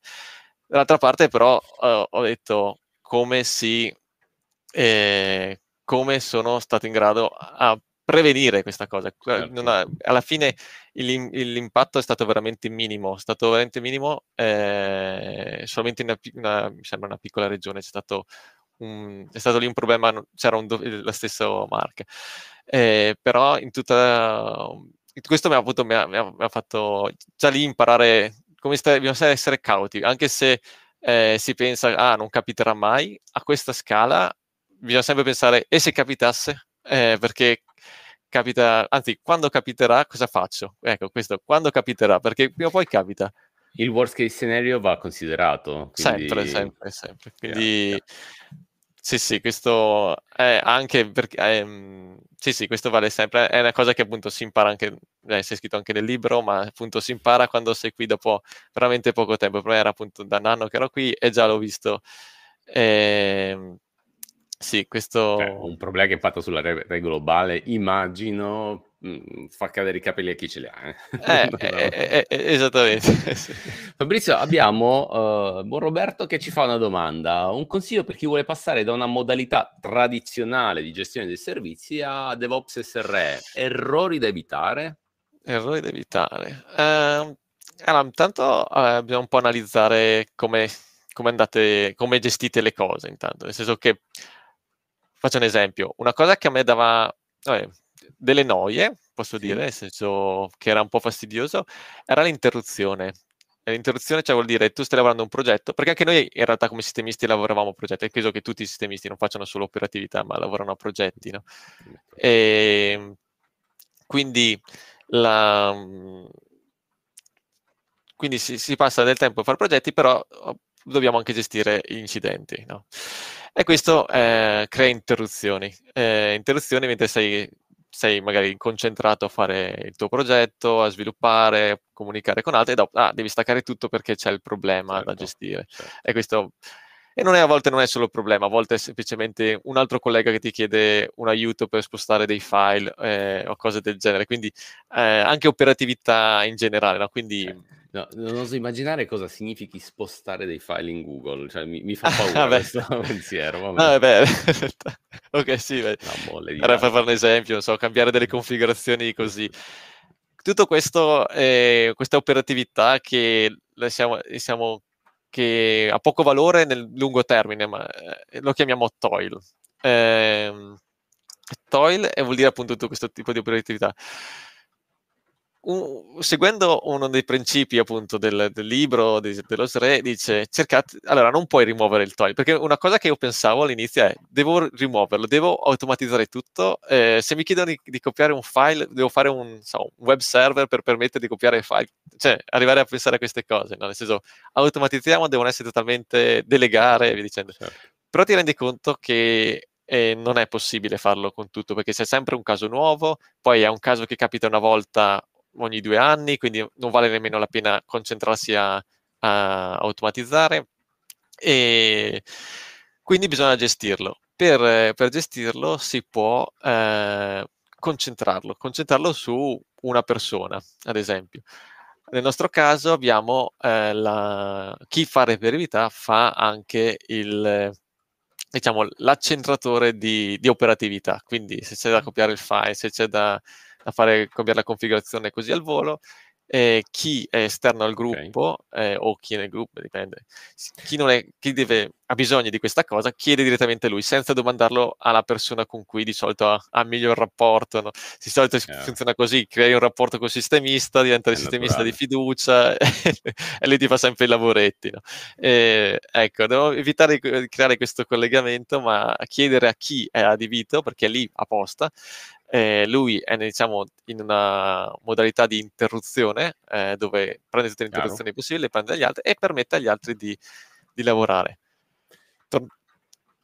Dall'altra parte però ho detto come sono stato in grado a prevenire questa cosa. Certo. Alla fine l'impatto è stato veramente minimo, solamente mi sembra una piccola regione, è stato lì un problema, c'era la stessa marca, però questo mi ha fatto già lì imparare come bisogna essere cauti, anche se si pensa non capiterà mai a questa scala. bisogna sempre pensare, e se capitasse? Perché capita, anzi, quando capiterà cosa faccio? Ecco, questo, quando capiterà, perché prima o poi capita. Il worst case scenario va considerato. Quindi... Sempre. Quindi... Yeah. Sì, questo è anche perché sì, questo vale sempre, è una cosa che appunto si impara anche, si è scritto anche nel libro, ma appunto si impara quando sei qui dopo veramente poco tempo. Il problema era appunto da un anno che ero qui e già l'ho visto. Sì, questo... un problema che è fatto sulla rete globale, immagino... fa cadere i capelli a chi ce li ha. Esattamente. Fabrizio, abbiamo buon Roberto che ci fa una domanda: un consiglio per chi vuole passare da una modalità tradizionale di gestione dei servizi a DevOps SRE, errori da evitare? Allora, intanto bisogna un po' analizzare come gestite le cose, intanto, nel senso che, faccio un esempio, una cosa che a me dava delle noie, posso dire, nel senso che era un po' fastidioso, era l'interruzione. L'interruzione, cioè, vuol dire tu stai lavorando a un progetto, perché anche noi in realtà come sistemisti lavoravamo a progetti, è chiaro che tutti i sistemisti non facciano solo operatività, ma lavorano a progetti, no? E quindi si passa del tempo a fare progetti, però dobbiamo anche gestire gli incidenti, no? E questo crea interruzioni. Interruzioni mentre sei magari concentrato a fare il tuo progetto, a sviluppare, a comunicare con altri, e dopo devi staccare tutto perché c'è il problema, certo, da gestire. Certo. E questo a volte non è solo il problema, a volte è semplicemente un altro collega che ti chiede un aiuto per spostare dei file o cose del genere, quindi anche operatività in generale, no? Quindi... Certo. No, non oso immaginare cosa significhi spostare dei file in Google, cioè mi fa paura questo pensiero. Ok, sì, era per fare un esempio, non so, cambiare delle configurazioni così. Tutto questo, questa operatività che che ha poco valore nel lungo termine, ma lo chiamiamo toil. Toil vuol dire appunto tutto questo tipo di operatività. Seguendo uno dei principi appunto del libro dello SRE, dice allora non puoi rimuovere il toil, perché una cosa che io pensavo all'inizio è: devo rimuoverlo, devo automatizzare tutto, se mi chiedono di copiare un file devo fare un web server per permettere di copiare il file, cioè arrivare a pensare a queste cose, no? Nel senso, automatizziamo, devono essere totalmente delegare e via dicendo, certo. Però ti rendi conto che non è possibile farlo con tutto, perché c'è sempre un caso nuovo, poi è un caso che capita una volta ogni 2 anni, quindi non vale nemmeno la pena concentrarsi a automatizzare, e quindi bisogna gestirlo. Per gestirlo si può concentrarlo su una persona, ad esempio. Nel nostro caso abbiamo chi fa reperibilità fa anche il... diciamo l'accentratore di operatività, quindi se c'è da copiare il file, se c'è da cambiare la configurazione così al volo, chi è esterno al gruppo, o chi è nel gruppo, dipende, ha bisogno di questa cosa chiede direttamente lui, senza domandarlo alla persona con cui di solito ha miglior rapporto, no? Di solito funziona così: crei un rapporto col sistemista, diventa il sistemista di fiducia e lui ti fa sempre i lavoretti, no? Ecco, devo evitare di creare questo collegamento, ma chiedere a chi è adibito, perché è lì apposta. Lui è, diciamo, in una modalità di interruzione, dove prende tutte le interruzioni possibili, prende dagli altri e permette agli altri di lavorare.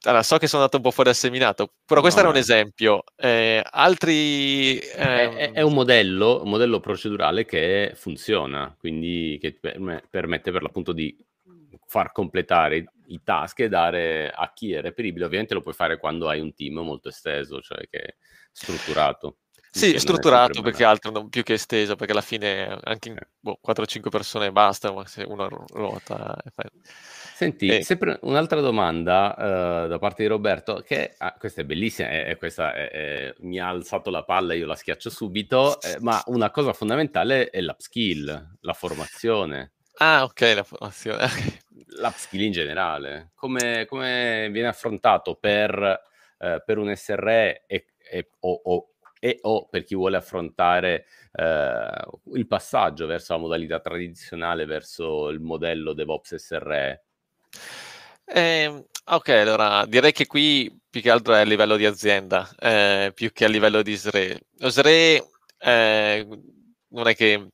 Allora, so che sono andato un po' fuori dal seminato, però questo era un esempio. Altri... È un modello procedurale che funziona, quindi che permette per l'appunto di far completare i task e dare a chi è reperibile. Ovviamente lo puoi fare quando hai un team molto esteso, cioè che... strutturato. Sì, strutturato, perché altro non più che esteso, perché alla fine anche 4-5 persone basta, ma se uno ruota... Senti, sempre un'altra domanda da parte di Roberto, che questa è bellissima, mi ha alzato la palla, io la schiaccio subito, ma una cosa fondamentale è l'upskill, la formazione. Ah, ok, la formazione. L'upskill in generale. Come viene affrontato per un SRE e per chi vuole affrontare il passaggio verso la modalità tradizionale, verso il modello DevOps SRE? Ok, allora direi che qui più che altro è a livello di azienda, più che a livello di SRE. Lo SRE non è che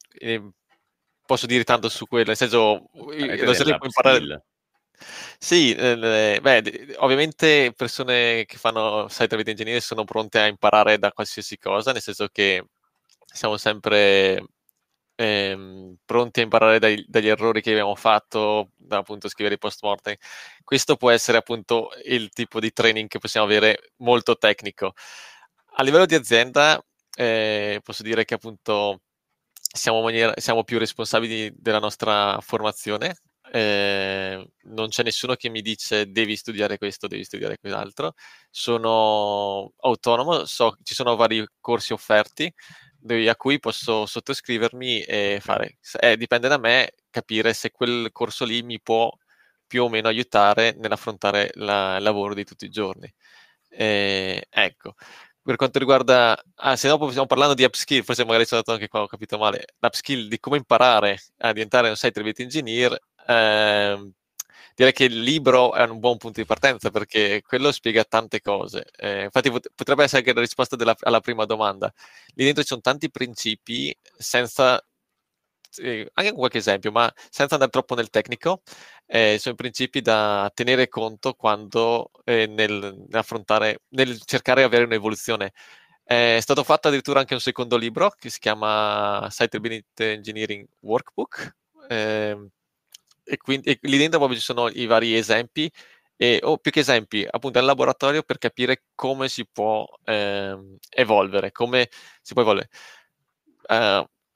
posso dire tanto su quello, nel senso lo SRE può imparare... Sì, beh, ovviamente persone che fanno Site Reliability Engineering sono pronte a imparare da qualsiasi cosa, nel senso che siamo sempre pronti a imparare dagli errori che abbiamo fatto, da appunto scrivere i post-mortem. Questo può essere appunto il tipo di training che possiamo avere, molto tecnico. A livello di azienda posso dire che appunto siamo più responsabili della nostra formazione. Non c'è nessuno che mi dice devi studiare questo, devi studiare quell'altro. Sono autonomo, ci sono vari corsi offerti a cui posso sottoscrivermi e fare. Dipende da me capire se quel corso lì mi può più o meno aiutare nell'affrontare il lavoro di tutti i giorni. Ecco, per quanto riguarda... se dopo stiamo parlando di upskill, forse magari sono andato anche qua, ho capito male. L'upskill di come imparare a diventare un Site Reliability Engineer, direi che il libro è un buon punto di partenza, perché quello spiega tante cose. Infatti potrebbe essere anche la risposta alla prima domanda. Lì dentro ci sono tanti principi, senza anche con qualche esempio, ma senza andare troppo nel tecnico. Sono principi da tenere conto quando nel cercare di avere un'evoluzione. È stato fatto addirittura anche un secondo libro che si chiama Site Reliability Engineering Workbook, e lì dentro proprio ci sono i vari esempi, o più che esempi, appunto è un laboratorio per capire come si può evolvere, come si può evolvere.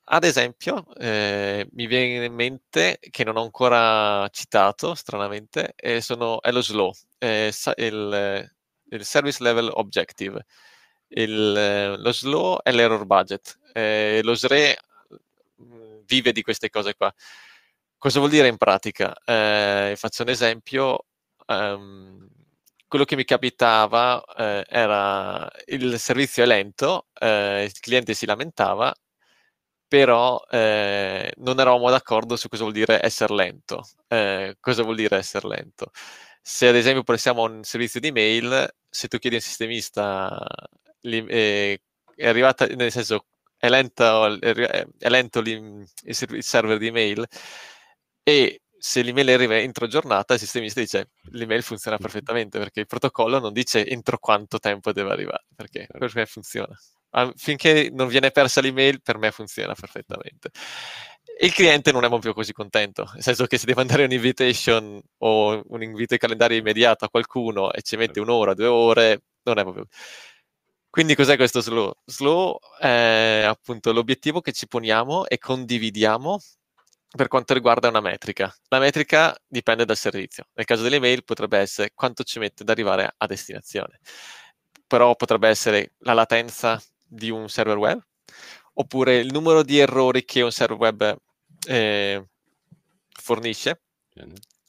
Ad esempio, mi viene in mente, che non ho ancora citato, stranamente, è lo SLO, il Service Level Objective. Lo SLO è l'error budget, lo SRE vive di queste cose qua. Cosa vuol dire in pratica? Faccio un esempio. Quello che mi capitava era il servizio è lento, il cliente si lamentava, però non eravamo d'accordo su cosa vuol dire essere lento. Cosa vuol dire essere lento? Se ad esempio pensiamo a un servizio di mail, se tu chiedi a un sistemista, è arrivata, nel senso è lento il server di mail, e se l'email arriva entro giornata, il sistemista dice l'email funziona perfettamente, perché il protocollo non dice entro quanto tempo deve arrivare, perché funziona. Finché non viene persa l'email, per me funziona perfettamente. Il cliente non è più così contento, nel senso che se deve mandare un'invitation o un invito ai calendari immediato a qualcuno e ci mette un'ora, 2 ore, non è proprio... Quindi cos'è questo SLO? SLO è appunto l'obiettivo che ci poniamo e condividiamo per quanto riguarda una metrica. La metrica dipende dal servizio. Nel caso delle mail potrebbe essere quanto ci mette ad arrivare a destinazione. Però potrebbe essere la latenza di un server web, oppure il numero di errori che un server web fornisce.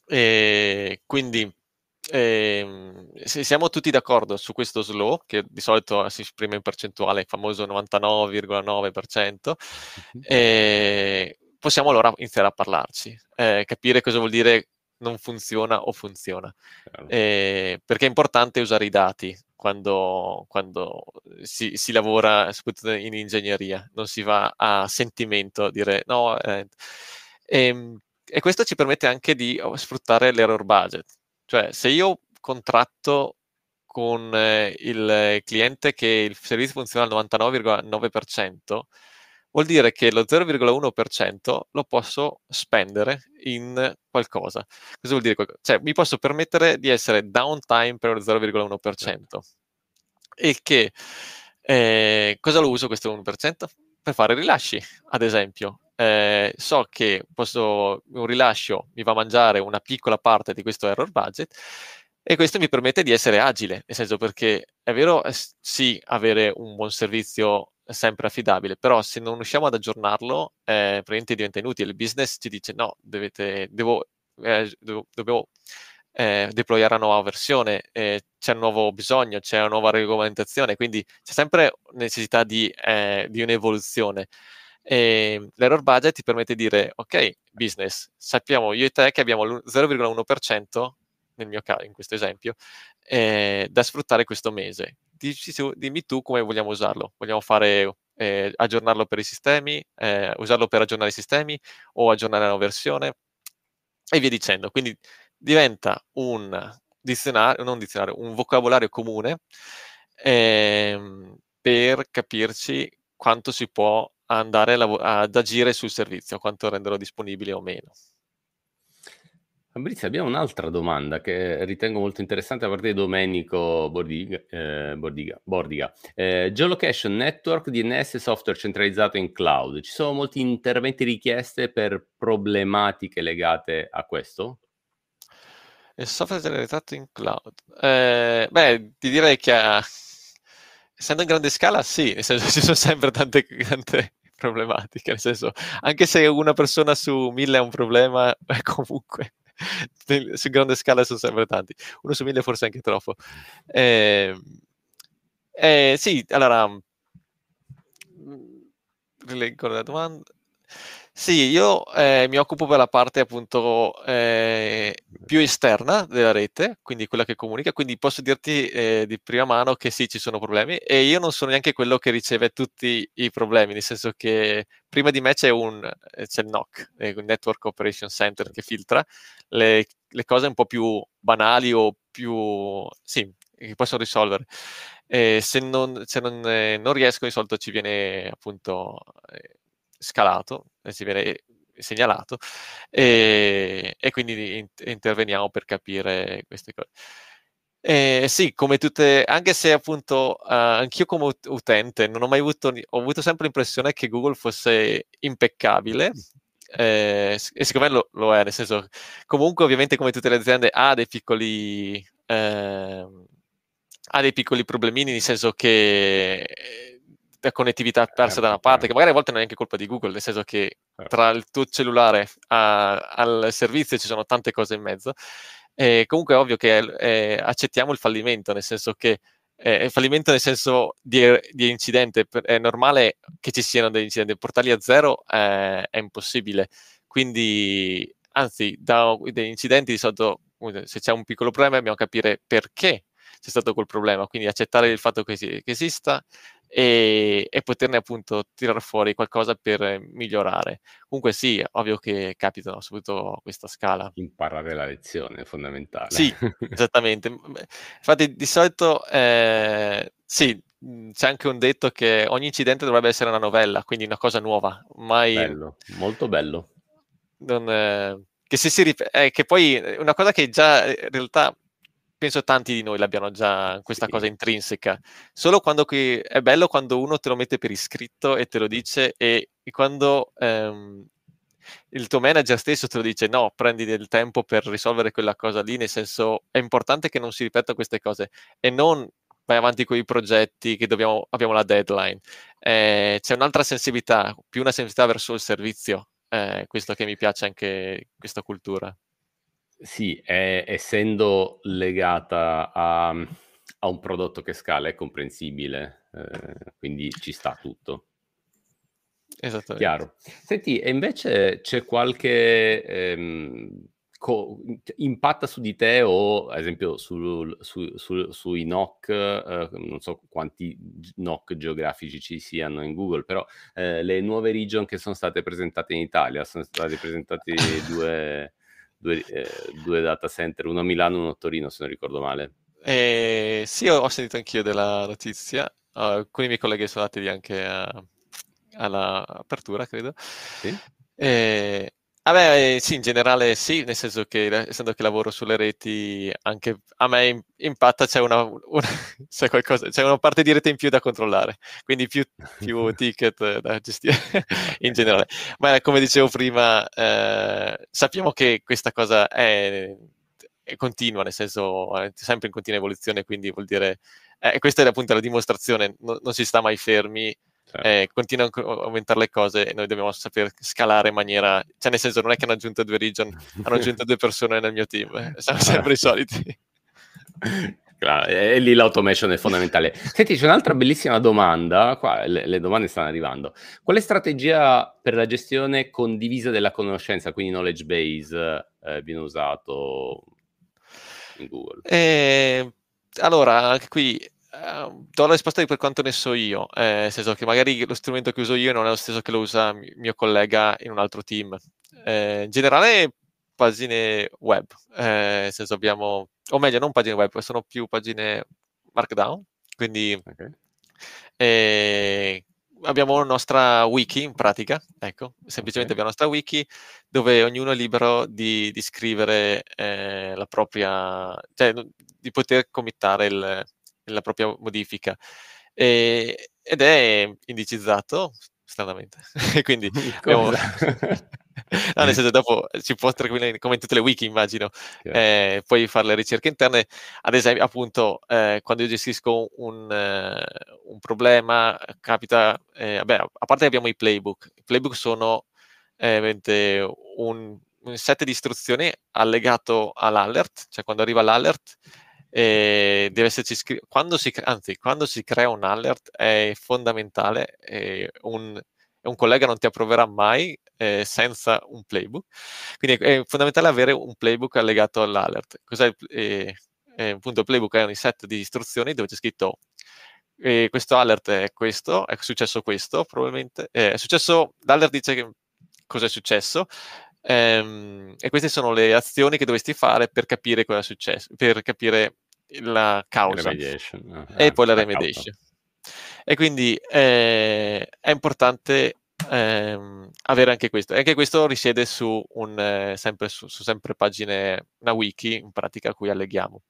E quindi se siamo tutti d'accordo su questo SLO, che di solito si esprime in percentuale, il famoso 99,9%, possiamo allora iniziare a parlarci, capire cosa vuol dire non funziona o funziona. Perché è importante usare i dati quando si lavora, soprattutto in ingegneria, non si va a sentimento, dire no. E questo ci permette anche di sfruttare l'error budget. Cioè, se io contratto con il cliente che il servizio funziona al 99,9%, vuol dire che lo 0,1% lo posso spendere in qualcosa. Cosa vuol dire? Cioè, mi posso permettere di essere downtime per lo 0,1%. E che cosa lo uso questo 1%? Per fare rilasci, ad esempio. So che un rilascio mi va a mangiare una piccola parte di questo error budget, e questo mi permette di essere agile, nel senso, perché è vero, sì, avere un buon servizio sempre affidabile, però se non riusciamo ad aggiornarlo praticamente diventa inutile. Il business ci dice no, dobbiamo deployare una nuova versione, c'è un nuovo bisogno, c'è una nuova regolamentazione, quindi c'è sempre necessità di un'evoluzione. E l'error budget ti permette di dire ok business, sappiamo io e te che abbiamo l'0,1%, nel mio caso, in questo esempio, da sfruttare questo mese. Dimmi tu come vogliamo usarlo. Vogliamo fare aggiornarlo per i sistemi, usarlo per aggiornare i sistemi o aggiornare una versione e via dicendo. Quindi diventa un dizionario, non dizionario, un vocabolario comune per capirci quanto si può andare ad agire sul servizio, quanto renderlo disponibile o meno. Fabrizio, abbiamo un'altra domanda che ritengo molto interessante da parte di Domenico Bordiga. Geolocation, network, DNS e software centralizzato in cloud. Ci sono molti interventi richieste per problematiche legate a questo? Il software centralizzato in cloud? Ti direi che essendo in grande scala, sì, nel senso ci sono sempre tante problematiche, nel senso anche se una persona su 1000 è un problema, comunque su grande scala sono sempre tanti, 1 su 1000 forse anche troppo. Sì, allora rileggo la domanda. Sì, io mi occupo per la parte appunto più esterna della rete, quindi quella che comunica, quindi posso dirti di prima mano che sì, ci sono problemi, e io non sono neanche quello che riceve tutti i problemi, nel senso che prima di me c'è il NOC, il Network Operation Center, che filtra le cose un po' più banali o più... sì, che possono risolvere. Se non riesco, di solito ci viene appunto... scalato, si viene segnalato e quindi interveniamo per capire queste cose. Sì, come tutte, anche se appunto anch'io come utente non ho mai avuto, ho avuto sempre l'impressione che Google fosse impeccabile e secondo me lo è, nel senso comunque ovviamente come tutte le aziende ha dei piccoli problemini, nel senso che connettività persa da una parte, che magari a volte non è neanche colpa di Google, nel senso che tra il tuo cellulare al servizio ci sono tante cose in mezzo. Comunque è ovvio che accettiamo il fallimento, nel senso che il fallimento nel senso di incidente, è normale che ci siano degli incidenti, portarli a zero è impossibile, quindi anzi da degli incidenti di solito se c'è un piccolo problema dobbiamo capire perché c'è stato quel problema, quindi accettare il fatto che esista e poterne appunto tirare fuori qualcosa per migliorare. Comunque sì, ovvio che capitano, soprattutto a questa scala. Imparare la lezione è fondamentale. Sì, esattamente. Infatti di solito sì, c'è anche un detto che ogni incidente dovrebbe essere una novella, quindi una cosa nuova. Mai... Bello, molto bello. Che poi una cosa che già in realtà... penso tanti di noi l'abbiano già questa cosa intrinseca, solo quando è bello quando uno te lo mette per iscritto e te lo dice e quando il tuo manager stesso te lo dice, no, prendi del tempo per risolvere quella cosa lì, nel senso è importante che non si ripetano queste cose e non vai avanti con i progetti che abbiamo la deadline. C'è un'altra sensibilità, più una sensibilità verso il servizio, questo che mi piace anche questa cultura. Sì, essendo legata a un prodotto che scala è comprensibile, quindi ci sta tutto. Esattamente. Chiaro. Senti, e invece c'è qualche impatta su di te o ad esempio sui NOC, non so quanti NOC geografici ci siano in Google, però le nuove region che sono state presentate in Italia, sono stati presentati due data center, uno a Milano e uno a Torino, se non ricordo male. Sì, ho sentito anch'io della notizia. Alcuni miei colleghi sono andati anche all'apertura, credo. Sì. Sì, in generale sì, nel senso che essendo che lavoro sulle reti, anche a me impatta, c'è una parte di rete in più da controllare, quindi più ticket da gestire in generale. Ma come dicevo prima, sappiamo che questa cosa è continua, nel senso è sempre in continua evoluzione, quindi vuol dire, questa è appunto la dimostrazione, non si sta mai fermi. Continuano a aumentare le cose e noi dobbiamo saper scalare in maniera, cioè nel senso non è che hanno aggiunto 2 region, hanno aggiunto 2 persone nel mio team, siamo sempre i soliti. Claro, e lì l'automation è fondamentale. Senti, c'è un'altra bellissima domanda qua, le domande stanno arrivando. Quale strategia per la gestione condivisa della conoscenza, quindi knowledge base, viene usato? in Google? Allora, qui do la risposta di per quanto ne so io, nel senso che magari lo strumento che uso io non è lo stesso che lo usa mio collega in un altro team. In generale pagine web, nel senso abbiamo, o meglio non pagine web, sono più pagine markdown, quindi okay. Abbiamo la nostra wiki in pratica, ecco, semplicemente abbiamo la nostra wiki dove ognuno è libero di scrivere la propria, cioè di poter committare la propria modifica, ed è indicizzato stranamente, quindi abbiamo... no, nel senso dopo si può tranquillamente, come in tutte le wiki immagino, puoi fare le ricerche interne, ad esempio appunto quando io gestisco un problema capita, a parte che abbiamo i playbook sono un set di istruzioni allegato all'alert, cioè quando arriva l'alert deve esserci scritto, quando si crea un alert è fondamentale, un collega non ti approverà mai senza un playbook, quindi è fondamentale avere un playbook allegato all'alert. Cos'è appunto il playbook? È un set di istruzioni dove c'è scritto questo alert è questo, è successo questo, probabilmente è successo, l'alert dice che cosa è successo, e queste sono le azioni che dovresti fare per capire cosa è successo, per capire la causa e poi la remediation. E quindi è importante avere anche questo. E anche questo risiede su sempre pagine, una wiki in pratica a cui alleghiamo.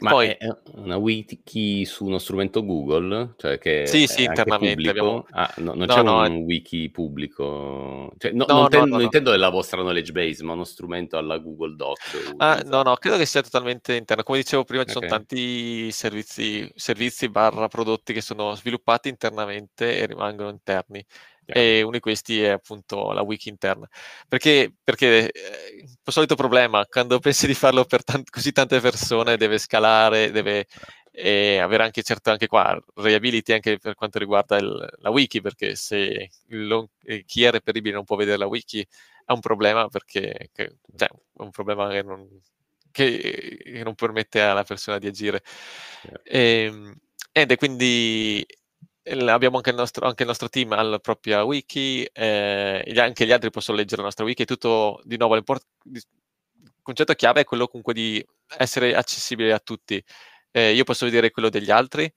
Ma poi, è una wiki su uno strumento Google? Cioè che sì, internamente. Abbiamo... Ah, no, non no, c'è no, un wiki pubblico? Cioè, non intendo della vostra knowledge base, ma uno strumento alla Google Docs. No, credo che sia totalmente interno. Come dicevo prima, ci sono tanti servizi / prodotti che sono sviluppati internamente e rimangono interni. E uno di questi è appunto la wiki interna, perché il solito problema, quando pensi di farlo per così tante persone, deve scalare, deve avere anche, certo, anche qua reliability anche per quanto riguarda la wiki, perché se chi è reperibile non può vedere la wiki è un problema, perché cioè, è un problema che non permette alla persona di agire, ed è quindi abbiamo anche il nostro team ha la propria wiki, anche gli altri possono leggere la nostra wiki, è tutto di nuovo. Il concetto chiave è quello comunque di essere accessibile a tutti. Io posso vedere quello degli altri,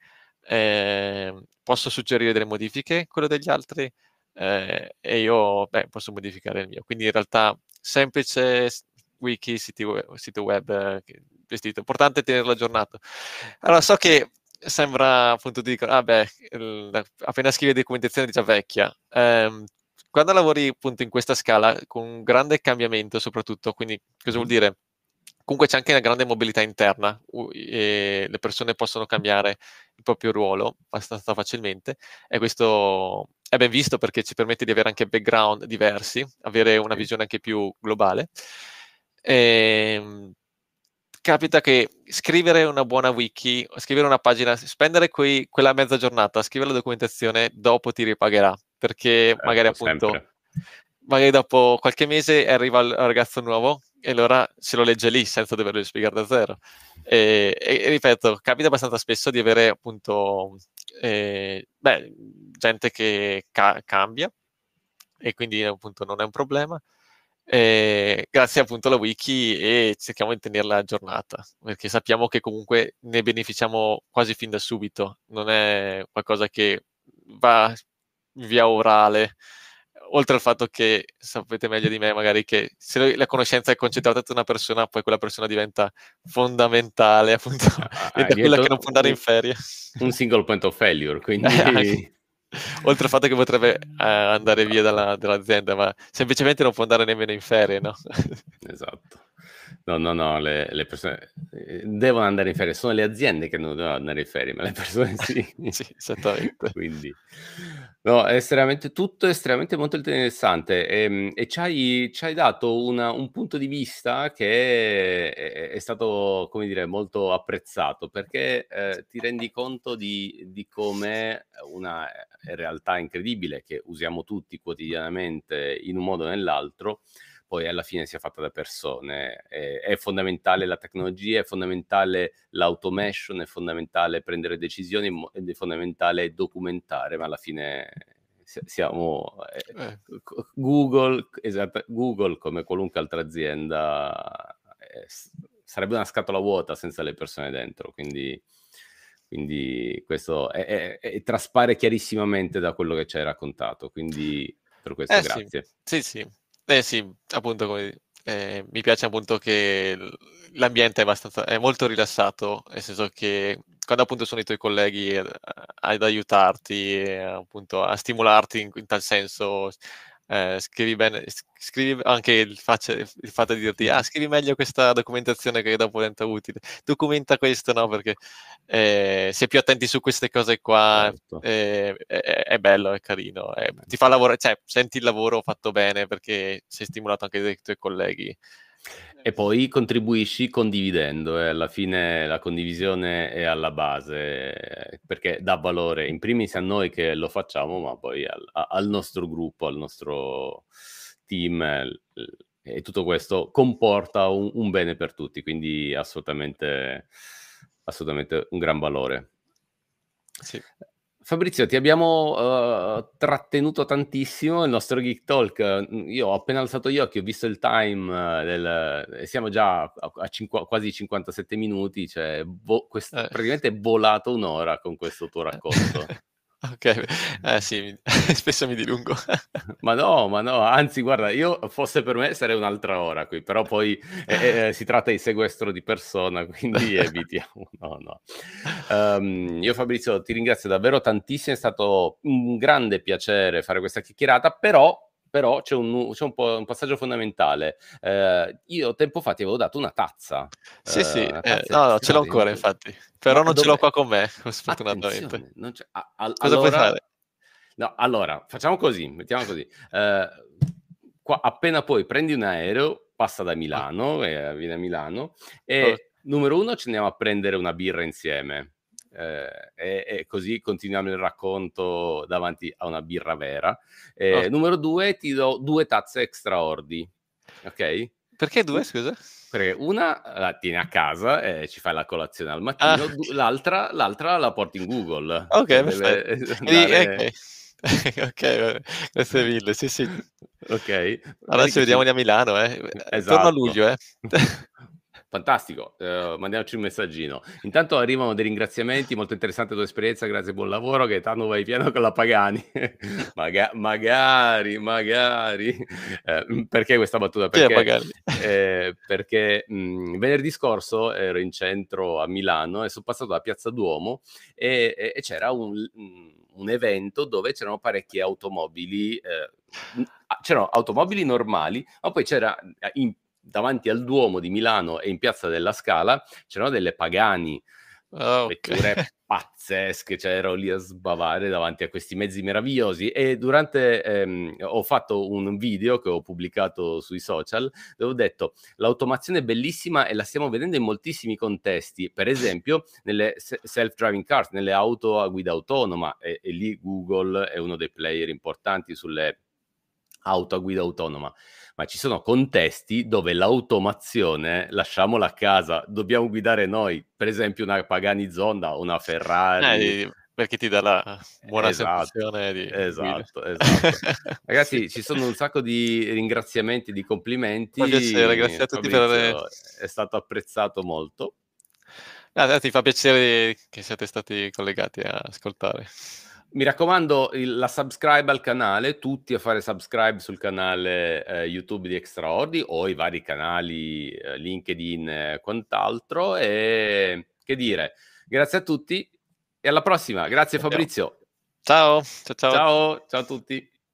posso suggerire delle modifiche, quello degli altri, e io posso modificare il mio. Quindi in realtà semplice wiki, sito web gestito. Importante tenerlo aggiornato. Allora, so che sembra appunto di dire, appena scrivi documentazione è già vecchia. Quando lavori appunto in questa scala, con un grande cambiamento soprattutto, quindi cosa vuol dire? Comunque c'è anche una grande mobilità interna, e le persone possono cambiare il proprio ruolo abbastanza facilmente, e questo è ben visto perché ci permette di avere anche background diversi, avere una visione anche più globale. Capita che scrivere una buona wiki, scrivere una pagina, spendere quella mezza giornata a scrivere la documentazione, dopo ti ripagherà, perché magari appunto magari dopo qualche mese arriva il ragazzo nuovo e allora se lo legge lì senza doverlo spiegare da zero, e ripeto, capita abbastanza spesso di avere appunto gente che cambia, e quindi appunto non è un problema. Grazie appunto alla wiki, e cerchiamo di tenerla aggiornata perché sappiamo che comunque ne beneficiamo quasi fin da subito, non è qualcosa che va via orale, oltre al fatto che sapete meglio di me magari che se la conoscenza è concentrata su una persona, poi quella persona diventa fondamentale, appunto diventa quella che non può andare in ferie, un single point of failure, quindi oltre al fatto che potrebbe andare via dall'azienda, ma semplicemente non può andare nemmeno in ferie, no? Esatto. No, le persone devono andare in ferie, sono le aziende che non devono andare in ferie, ma le persone sì. Sì, esattamente. Quindi, no, è estremamente, tutto è estremamente molto interessante, e ci hai dato un punto di vista che è stato, come dire, molto apprezzato, perché ti rendi conto di come una realtà incredibile che usiamo tutti quotidianamente in un modo o nell'altro, poi alla fine sia fatta da persone. È fondamentale la tecnologia, è fondamentale l'automation, è fondamentale prendere decisioni, è fondamentale documentare, ma alla fine siamo Google, esatto, Google come qualunque altra azienda sarebbe una scatola vuota senza le persone dentro, quindi questo è traspare chiarissimamente da quello che ci hai raccontato, quindi per questo grazie. Sì, appunto, come mi piace appunto che l'ambiente è molto rilassato, nel senso che quando appunto sono i tuoi colleghi ad aiutarti, appunto a stimolarti in tal senso, scrivi bene, scrivi anche il fatto di dirti scrivi meglio questa documentazione che dopo diventa utile, documenta questo, no? Perché se più attenti su queste cose qua, certo, è bello, è carino, ti fa lavorare, cioè senti il lavoro fatto bene perché sei stimolato anche dai tuoi colleghi. E poi contribuisci condividendo, alla fine la condivisione è alla base, perché dà valore in primis a noi che lo facciamo, ma poi al nostro gruppo, al nostro team, e tutto questo comporta un bene per tutti, quindi assolutamente un gran valore. Sì. Fabrizio, ti abbiamo trattenuto tantissimo il nostro Geek Talk. Io ho appena alzato gli occhi, ho visto il time, siamo già a quasi 57 minuti, cioè praticamente è volato un'ora con questo tuo racconto. Ok, sì, spesso mi dilungo. ma no, anzi guarda, io fosse per me sarei un'altra ora qui, però poi si tratta di sequestro di persona, quindi evitiamo. No. Io Fabrizio ti ringrazio davvero tantissimo, è stato un grande piacere fare questa chiacchierata, però c'è un passaggio fondamentale. Io tempo fa ti avevo dato una tazza. Sì, una tazza no, ce l'ho ancora, infatti. Però non ce l'ho qua con me, sfortunatamente. Non c'è... Cosa puoi fare? No, allora, facciamo così, mettiamo così. Qua, appena poi prendi un aereo, passa da Milano, vieni a Milano, e numero 1 ci andiamo a prendere una birra insieme. E così continuiamo il racconto davanti a una birra vera. Numero 2 ti do 2 tazze extraordi, ok? Perché 2, scusa? Perché una la tieni a casa e ci fai la colazione al mattino, l'altra la porti in Google. Ok, perfetto. Ok, grazie mille, sì. Ok. Allora ci vediamo lì a Milano, esatto. Torno a luglio, Fantastico, mandiamoci un messaggino. Intanto arrivano dei ringraziamenti, molto interessante la tua esperienza, grazie, buon lavoro, che tanto vai piano con la Pagani. magari. Perché questa battuta? Perché venerdì scorso ero in centro a Milano e sono passato da Piazza Duomo e c'era un evento dove c'erano parecchie automobili, c'erano automobili normali, ma poi c'era davanti al Duomo di Milano e in Piazza della Scala c'erano delle Pagani, vetture pazzesche, cioè ero lì a sbavare davanti a questi mezzi meravigliosi, e durante ho fatto un video che ho pubblicato sui social dove ho detto l'automazione è bellissima e la stiamo vedendo in moltissimi contesti, per esempio nelle self-driving cars, nelle auto a guida autonoma, e lì Google è uno dei player importanti sulle auto a guida autonoma, ma ci sono contesti dove l'automazione lasciamola a casa, dobbiamo guidare noi, per esempio una Pagani Zonda o una Ferrari, perché ti dà la buona sensazione di esatto. Ragazzi, ci sono un sacco di ringraziamenti, di complimenti, piacere, grazie a tutti, Fabrizio, è stato apprezzato molto. Ti fa piacere che siate stati collegati a ascoltare. Mi raccomando, la subscribe al canale, tutti a fare subscribe sul canale YouTube di Extraordi o i vari canali LinkedIn e quant'altro. E che dire, grazie a tutti e alla prossima. Grazie Fabrizio. Ciao. Ciao a tutti.